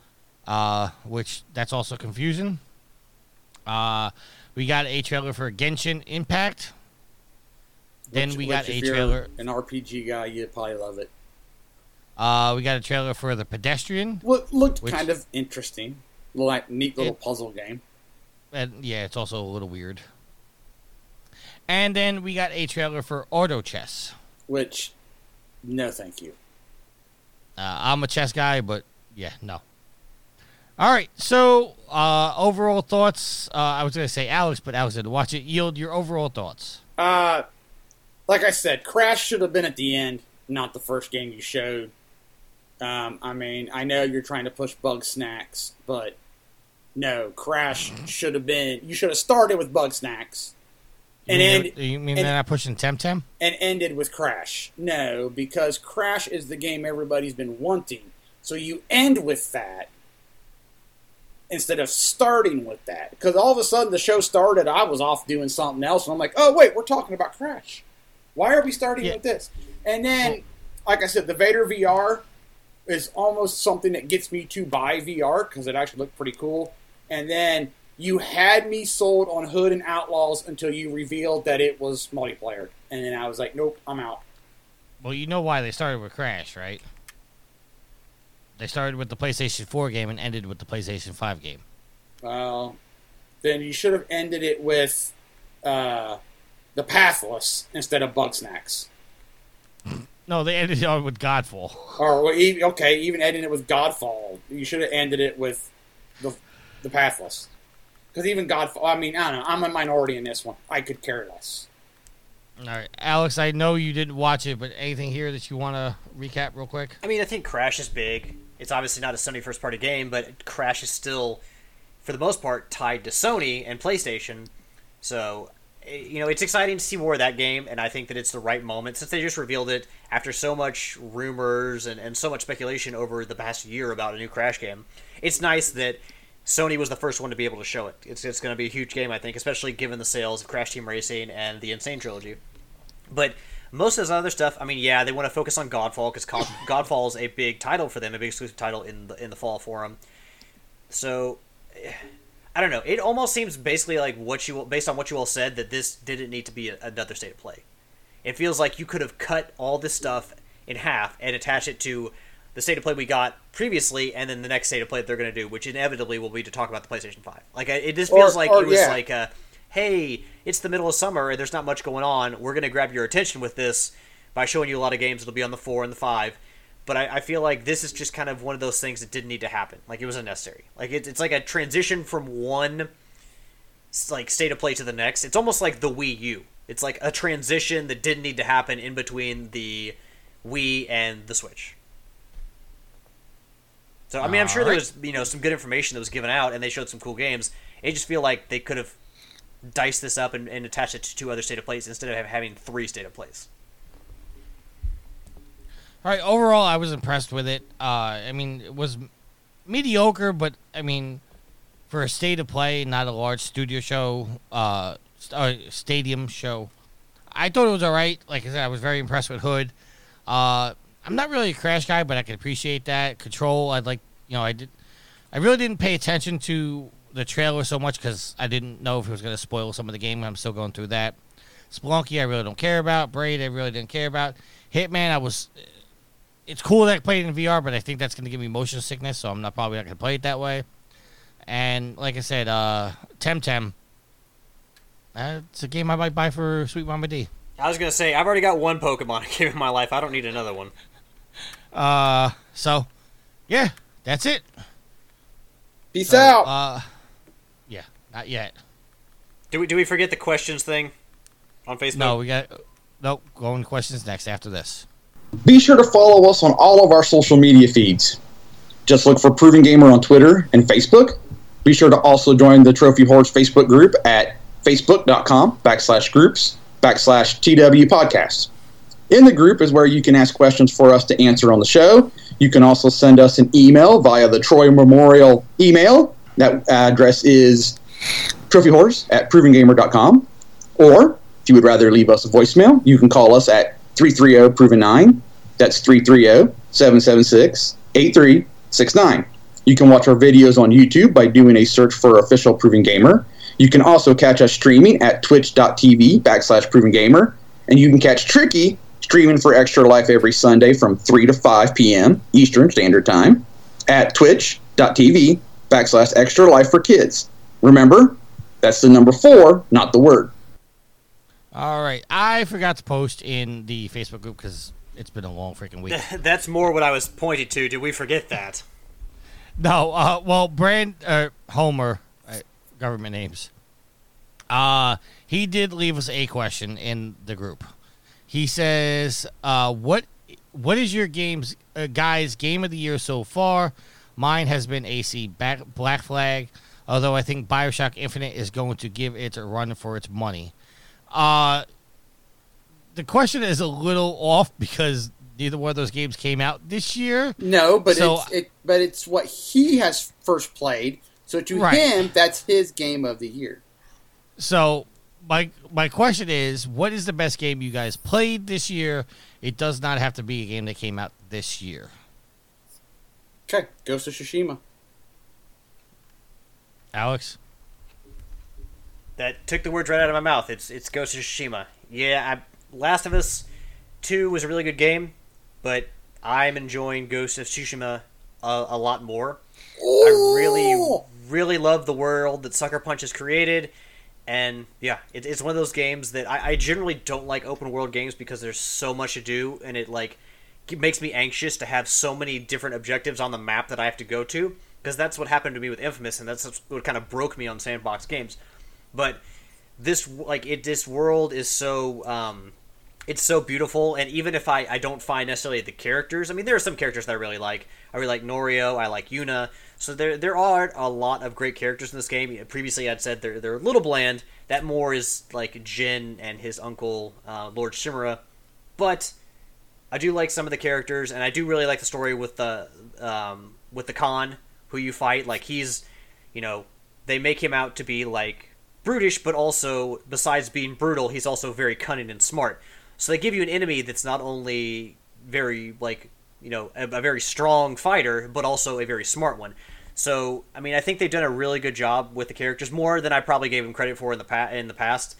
uh, which that's also confusing. Uh, we got a trailer for Genshin Impact. Then which, we got a trailer. An R P G guy, you'd probably love it. Uh, we got a trailer for The Pedestrian. Well, looked which, kind of interesting. Like, neat little it, puzzle game. And yeah, it's also a little weird. And then we got a trailer for Auto Chess. Which, no thank you. Uh, I'm a chess guy, but yeah, no. Alright, so, uh, overall thoughts. Uh, I was going to say Alex, but Alex didn't watch it. Yield, your overall thoughts. Uh, like I said, Crash should have been at the end, not the first game you showed. Um, I mean, I know you're trying to push Bug Snacks, but no, Crash should have been. You should have started with Bug Snacks, and you mean, end, you mean and, they're not pushing Temtem, and ended with Crash. No, because Crash is the game everybody's been wanting. So you end with that instead of starting with that. Because all of a sudden the show started, I was off doing something else, and I'm like, oh wait, we're talking about Crash. Why are we starting yeah. with this? And then, like I said, the Vader V R is almost something that gets me to buy V R because it actually looked pretty cool. And then you had me sold on Hood and Outlaws until you revealed that it was multiplayer. And then I was like, nope, I'm out. Well, you know why they started with Crash, right? They started with the PlayStation four game and ended with the PlayStation five game. Well, then you should have ended it with uh, The Pathless instead of Bug Snacks. No, they ended it with Godfall. Or okay, even ending it with Godfall. You should have ended it with the the Pathless, because even Godfall. I mean, I don't know. I'm a minority in this one. I could care less. All right, Alex. I know you didn't watch it, but anything here that you want to recap real quick? I mean, I think Crash is big. It's obviously not a Sony first party game, but Crash is still, for the most part, tied to Sony and PlayStation. So, you know, it's exciting to see more of that game, and I think that it's the right moment since they just revealed it after so much rumors and, and so much speculation over the past year about a new Crash game. It's nice that Sony was the first one to be able to show it. It's it's going to be a huge game, I think, especially given the sales of Crash Team Racing and the Insane Trilogy. But most of this other stuff, I mean, yeah, they want to focus on Godfall because Godfall is a big title for them, a big exclusive title in the in the fall for them. So, I don't know. It almost seems basically like what you based on what you all said that this didn't need to be a, another state of play. It feels like you could have cut all this stuff in half and attached it to the state of play we got previously, and then the next state of play that they're going to do, which inevitably will be to talk about the PlayStation five. Like, it just feels or, like or, it was yeah. like, a, hey, it's the middle of summer, and there's not much going on. We're going to grab your attention with this by showing you a lot of games that'll be on the four and the five. But I, I feel like this is just kind of one of those things that didn't need to happen. Like, it was unnecessary. Like, it, it's like a transition from one like state of play to the next. It's almost like the Wii U. It's like a transition that didn't need to happen in between the Wii and the Switch. So, I mean, I'm sure there was, you know, some good information that was given out, and they showed some cool games. I just feel like they could have diced this up and, and attached it to two other state of plays instead of having three state of plays. All right, overall, I was impressed with it. Uh, I mean, it was mediocre, but, I mean, for a state of play, not a large studio show, uh, st- or stadium show, I thought it was all right. Like I said, I was very impressed with Hood. Uh... I'm not really a Crash guy, but I can appreciate that. Control, I'd like, you know, I did, I really didn't pay attention to the trailer so much because I didn't know if it was going to spoil some of the game. I'm still going through that. Spelunky, I really don't care about. Braid, I really didn't care about. Hitman, I was, it's cool that I played it in V R, but I think that's going to give me motion sickness, so I'm not probably not going to play it that way. And like I said, uh, Temtem, uh, it's a game I might buy for Sweet Mama D. I was going to say, I've already got one Pokemon game in my life. I don't need another one. Uh, so, yeah, that's it. Peace so, out. Uh, yeah, not yet. Do we do we forget the questions thing on Facebook? No, we got nope. Going to questions next after this. Be sure to follow us on all of our social media feeds. Just look for Proving Gamer on Twitter and Facebook. Be sure to also join the Trophy Whores Facebook group at facebook.com backslash groups backslash TW podcasts. In the group is where you can ask questions for us to answer on the show. You can also send us an email via the Troy Memorial email. That address is trophyhorse at provinggamer.com. Or, if you would rather leave us a voicemail, you can call us at three three zero proven nine. That's three three zero seven seven six eight three six nine. You can watch our videos on YouTube by doing a search for Official Proving Gamer. You can also catch us streaming at twitch.tv backslash Proving Gamer. And you can catch Tricky streaming for Extra Life every Sunday from three to five p.m. Eastern Standard Time at twitch.tv backslash Extra Life for Kids. Remember, that's the number four, not the word. All right. I forgot to post in the Facebook group because it's been a long freaking week. That's more what I was pointing to. Did we forget that? No. Uh, well, Brand uh, Homer, uh, government names. Uh, he did leave us a question in the group. He says, uh, "What, what is your game's uh, guys' game of the year so far? Mine has been A C back, Black Flag, although I think Bioshock Infinite is going to give it a run for its money." Uh, the question is a little off because neither one of those games came out this year. No, but so, it's, it, but it's what he has first played. So to right. him, that's his game of the year. So. My my question is, what is the best game you guys played this year? It does not have to be a game that came out this year. Okay, Ghost of Tsushima. Alex? That took the words right out of my mouth. It's it's Ghost of Tsushima. Yeah, I, Last of Us two was a really good game, but I'm enjoying Ghost of Tsushima a, a lot more. Ooh. I really, really love the world that Sucker Punch has created. And, yeah, it, it's one of those games that I, I generally don't like open-world games because there's so much to do, and it, like, it makes me anxious to have so many different objectives on the map that I have to go to, because that's what happened to me with Infamous, and that's what kind of broke me on sandbox games. But this, like, it, this world is so, um, it's so beautiful, and even if I, I don't find necessarily the characters, I mean, there are some characters that I really like. I really like Norio, I like Yuna. So there there are a lot of great characters in this game. Previously I'd said they're they're a little bland. That more is like Jin and his uncle, uh, Lord Shimura. But I do like some of the characters, and I do really like the story with the um, with the Khan who you fight. Like he's you know, they make him out to be, like, brutish, but also, besides being brutal, he's also very cunning and smart. So they give you an enemy that's not only very, like, you know, a, a very strong fighter, but also a very smart one. So, I mean, I think they've done a really good job with the characters, more than I probably gave them credit for in the pa- in the past.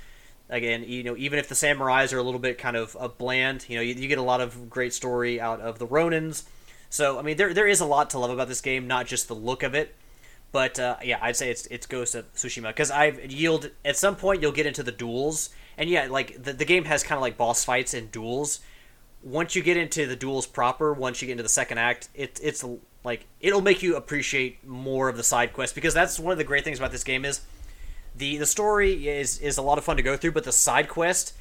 Again, you know, even if the samurais are a little bit kind of uh, bland, you know, you, you get a lot of great story out of the Ronins. So, I mean, there there is a lot to love about this game, not just the look of it. But, uh, yeah, I'd say it's it's Ghost of Tsushima, because I've yielded... At some point, you'll get into the duels, and yeah, like, the, the game has kind of, like, boss fights and duels. Once you get into the duels proper, once you get into the second act, it, it's, like, it'll make you appreciate more of the side quests, because that's one of the great things about this game is the, the story is, is a lot of fun to go through, but the side quests,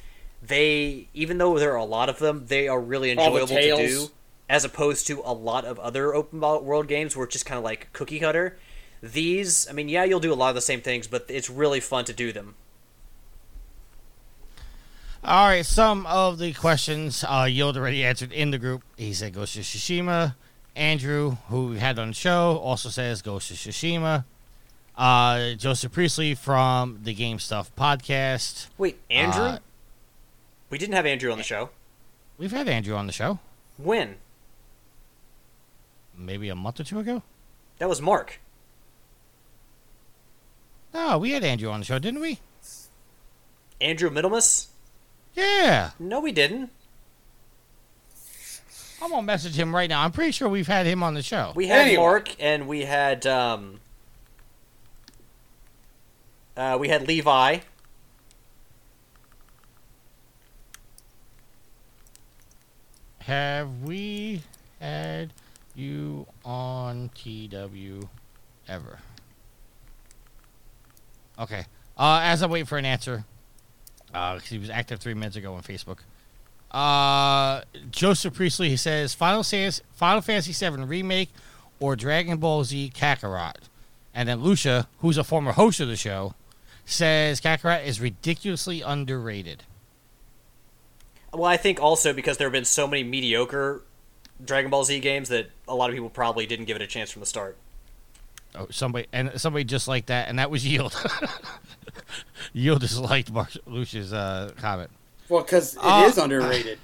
they, even though there are a lot of them, they are really enjoyable to do, as opposed to a lot of other open world games where it's just kind of like cookie cutter. These, I mean, yeah, you'll do a lot of the same things, but it's really fun to do them. All right, some of the questions uh, Yield already answered in the group. He said Ghost of Tsushima. Andrew, who we had on the show, also says Ghost of Tsushima. Uh, Joseph Priestley from the Game Stuff podcast. Wait, Andrew? Uh, we didn't have Andrew on the show. We've had Andrew on the show. When? Maybe a month or two ago? That was Mark. No, we had Andrew on the show, didn't we? Andrew Middlemas? Yeah. No, we didn't. I'm going to message him right now. I'm pretty sure we've had him on the show. We had anyway. Mark, and we had um, uh, we had Levi. Have we had you on T W ever? Okay. Uh, as I wait for an answer, because uh, he was active three minutes ago on Facebook. Uh, Joseph Priestley, he says, Final, Sans- Final Fantasy seven Remake or Dragon Ball Z Kakarot. And then Lucia, who's a former host of the show, says Kakarot is ridiculously underrated. Well, I think also because there have been so many mediocre Dragon Ball Z games that a lot of people probably didn't give it a chance from the start. Oh, somebody and somebody just like that, and that was Yield. Yield just liked Mar- Lucia's uh, comment. Well, because it uh, is underrated.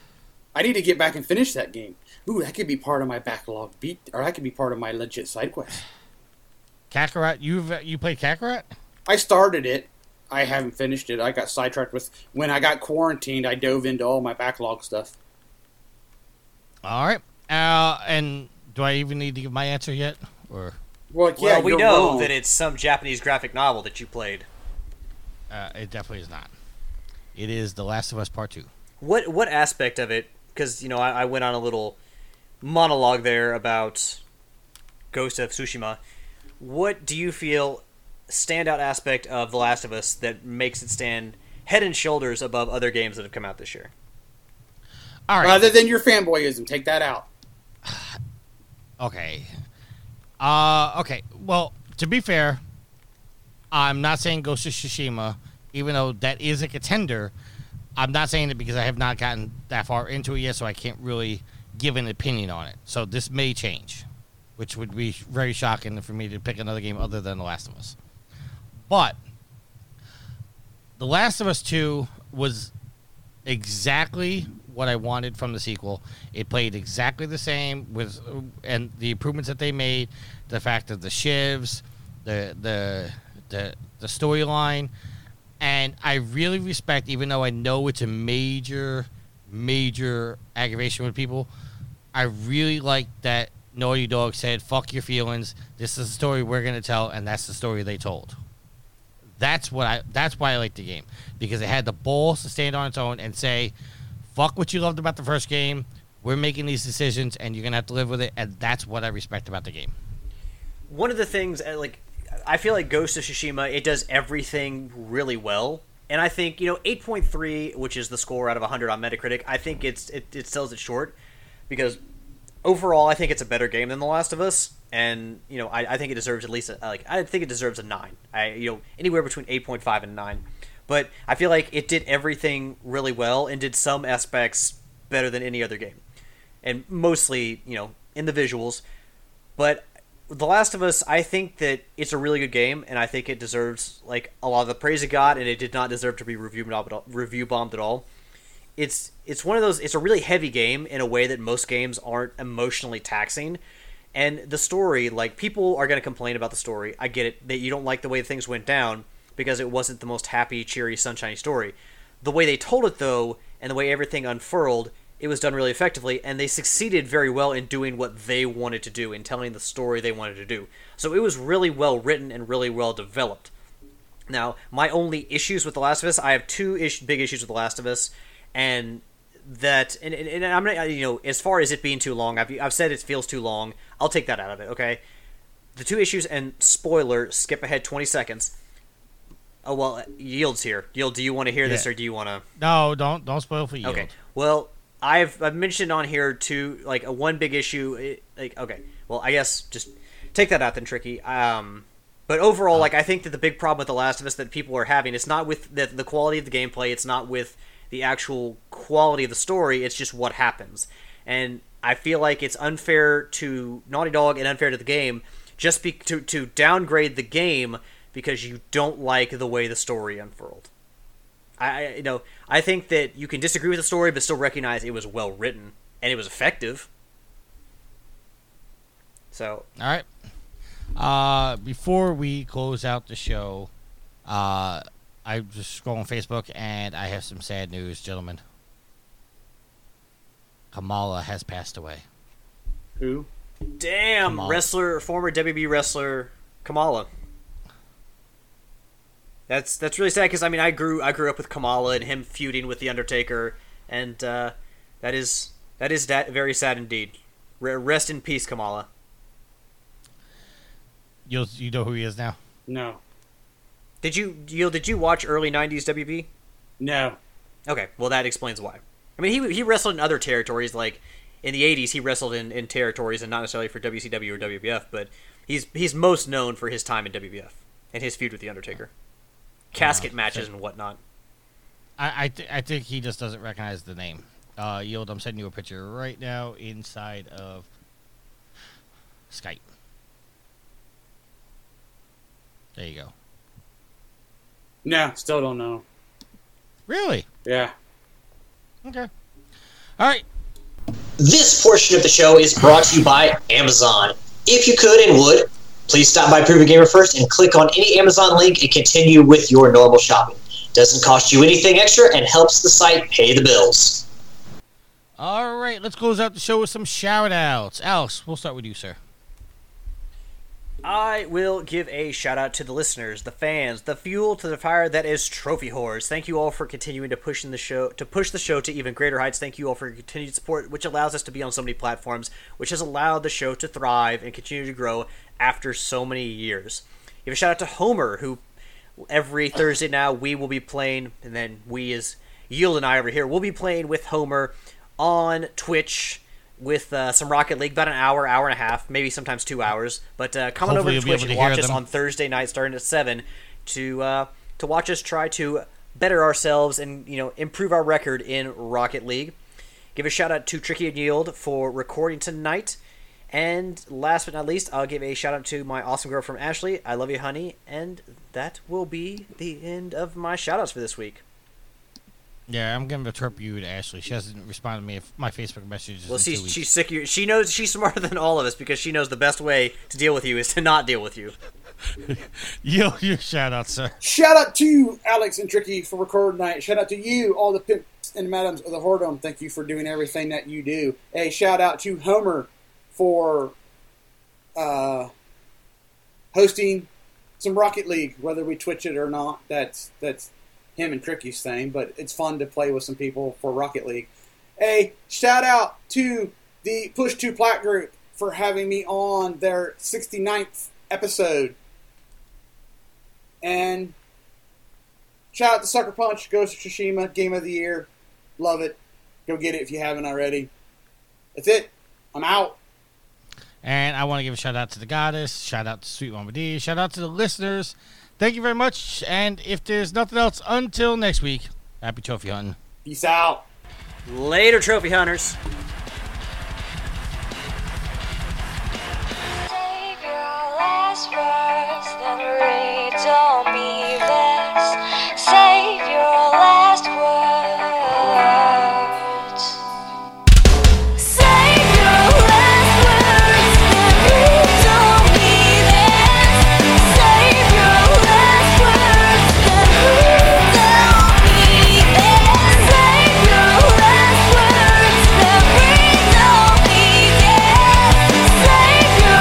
I need to get back and finish that game. Ooh, that could be part of my backlog beat, or that could be part of my legit side quest. Kakarot, you've you played Kakarot? I started it. I haven't finished it. I got sidetracked with when I got quarantined. I dove into all my backlog stuff. All right, uh, and do I even need to give my answer yet? Or well, yeah, well, we know wrong. that it's some Japanese graphic novel that you played. Uh, it definitely is not. It is The Last of Us Part two. What what aspect of it, because, you know, I, I went on a little monologue there about Ghost of Tsushima. What do you feel standout aspect of The Last of Us that makes it stand head and shoulders above other games that have come out this year? All right. Rather than your fanboyism, take that out. Okay. Uh, okay, well, to be fair, I'm not saying Ghost of Tsushima, even though that is a contender. I'm not saying it because I have not gotten that far into it yet, so I can't really give an opinion on it. So this may change, which would be very shocking for me to pick another game other than The Last of Us. But The Last of Us two was exactly what I wanted from the sequel. It played exactly the same with, and the improvements that they made, the fact of the shivs, the the the, the storyline. And I really respect, even though I know it's a major, major aggravation with people, I really like that Naughty Dog said, fuck your feelings, this is the story we're going to tell, and that's the story they told. That's what I. That's why I like the game, because it had the balls to stand on its own and say, fuck what you loved about the first game, we're making these decisions, and you're going to have to live with it, and that's what I respect about the game. One of the things, like, I feel like Ghost of Tsushima, it does everything really well. And I think, you know, eight point three, which is the score out of one hundred on Metacritic, I think it's it, it sells it short. Because overall, I think it's a better game than The Last of Us. And, you know, I, I think it deserves at least, a, like, I think it deserves a nine. I, you know, anywhere between eight point five and nine. But I feel like it did everything really well and did some aspects better than any other game. And mostly, you know, in the visuals. But The Last of Us, I think that it's a really good game, and I think it deserves like a lot of the praise it got, and it did not deserve to be review bombed at all. Review bombed at all. It's it's one of those. It's a really heavy game in a way that most games aren't emotionally taxing, and the story, like people are going to complain about the story. I get it that you don't like the way things went down because it wasn't the most happy, cheery, sunshiny story. The way they told it though, and the way everything unfurled. It was done really effectively, and they succeeded very well in doing what they wanted to do, in telling the story they wanted to do. So it was really well written and really well developed. Now, my only issues with The Last of Us, I have two ish, big issues with The Last of Us, and that, and, and, and I'm not, you know, as far as it being too long, I've, I've said it feels too long. I'll take that out of it, okay? The two issues, and spoiler, skip ahead twenty seconds. Oh, well, Yield's here. Yield, do you want to hear yeah. this, or do you want to? No, don't, don't spoil for Yield. Okay, well... I've I've mentioned on here too, like a one big issue. It, like okay, well I guess just take that out then, Tricky. Um, but overall, like I think that the big problem with The Last of Us that people are having, it's not with the, the quality of the gameplay, it's not with the actual quality of the story. It's just what happens, and I feel like it's unfair to Naughty Dog and unfair to the game just be, to to downgrade the game because you don't like the way the story unfurled. I you know I think that you can disagree with the story, but still recognize it was well written and it was effective. So all right, uh, before we close out the show, uh, I just scroll on Facebook and I have some sad news, gentlemen. Kamala has passed away. Who? Damn, Kamala. Wrestler, former W W E wrestler Kamala. That's that's really sad because I mean I grew I grew up with Kamala and him feuding with the Undertaker, and uh, that is that is that very sad indeed. Rest in peace, Kamala. You you know who he is now? No. Did you you did you watch early nineties W W E? No. Okay, well that explains why. I mean he he wrestled in other territories like in the eighties he wrestled in, in territories and not necessarily for W C W or W W F, but he's he's most known for his time in W W F and his feud with the Undertaker. Casket uh, matches so, and whatnot. I I, th- I think he just doesn't recognize the name. Uh, Yield, I'm sending you a picture right now inside of Skype. There you go. No, still don't know. Really? Yeah. Okay. All right. This portion of the show is brought to you by Amazon. If you could and would, please stop by Proving Gamer first and click on any Amazon link and continue with your normal shopping. Doesn't cost you anything extra and helps the site pay the bills. All right, let's close out the show with some shout-outs. Alex, we'll start with you, sir. I will give a shout-out to the listeners, the fans, the fuel to the fire that is Trophy Whores. Thank you all for continuing to push in the show, to push the show to even greater heights. Thank you all for your continued support, which allows us to be on so many platforms, which has allowed the show to thrive and continue to grow after so many years. Give a shout out to Homer, who every Thursday now we will be playing, and then we as Yield and I over here will be playing with Homer on Twitch with uh, some Rocket League, about an hour, hour and a half, maybe sometimes two hours. But uh, come on over to Twitch and watch us on Thursday night starting at seven to uh, to watch us try to better ourselves and you know improve our record in Rocket League. Give a shout out to Tricky and Yield for recording tonight. And last but not least, I'll give a shout-out to my awesome girl from Ashley. I love you, honey. And that will be the end of my shout-outs for this week. Yeah, I'm going to interrupt you to Ashley. She hasn't responded to me if my Facebook messages. Well, see, she's sick. She knows she's smarter than all of us because she knows the best way to deal with you is to not deal with you. Yo, your shout-out, sir. Shout-out to Alex and Tricky for recording tonight. Shout-out to you, all the pimps and madams of the whoredom. Thank you for doing everything that you do. A shout-out to Homer for uh, hosting some Rocket League, whether we Twitch it or not. That's that's him and Tricky's thing, but it's fun to play with some people for Rocket League. A shout-out to the Push Two Plat group for having me on their sixty-ninth episode. And shout-out to Sucker Punch, Ghost of Tsushima, Game of the Year. Love it. Go get it if you haven't already. That's it. I'm out. And I want to give a shout-out to the goddess, shout-out to Sweet Mama D, shout-out to the listeners. Thank you very much, and if there's nothing else, until next week, happy trophy hunting. Peace out. Later, trophy hunters. stress, then reads on me this. Save your last words. Save your last words, then reads on me this. Save your last words, then reads on me this. Save your last words, then reads on me this. Save your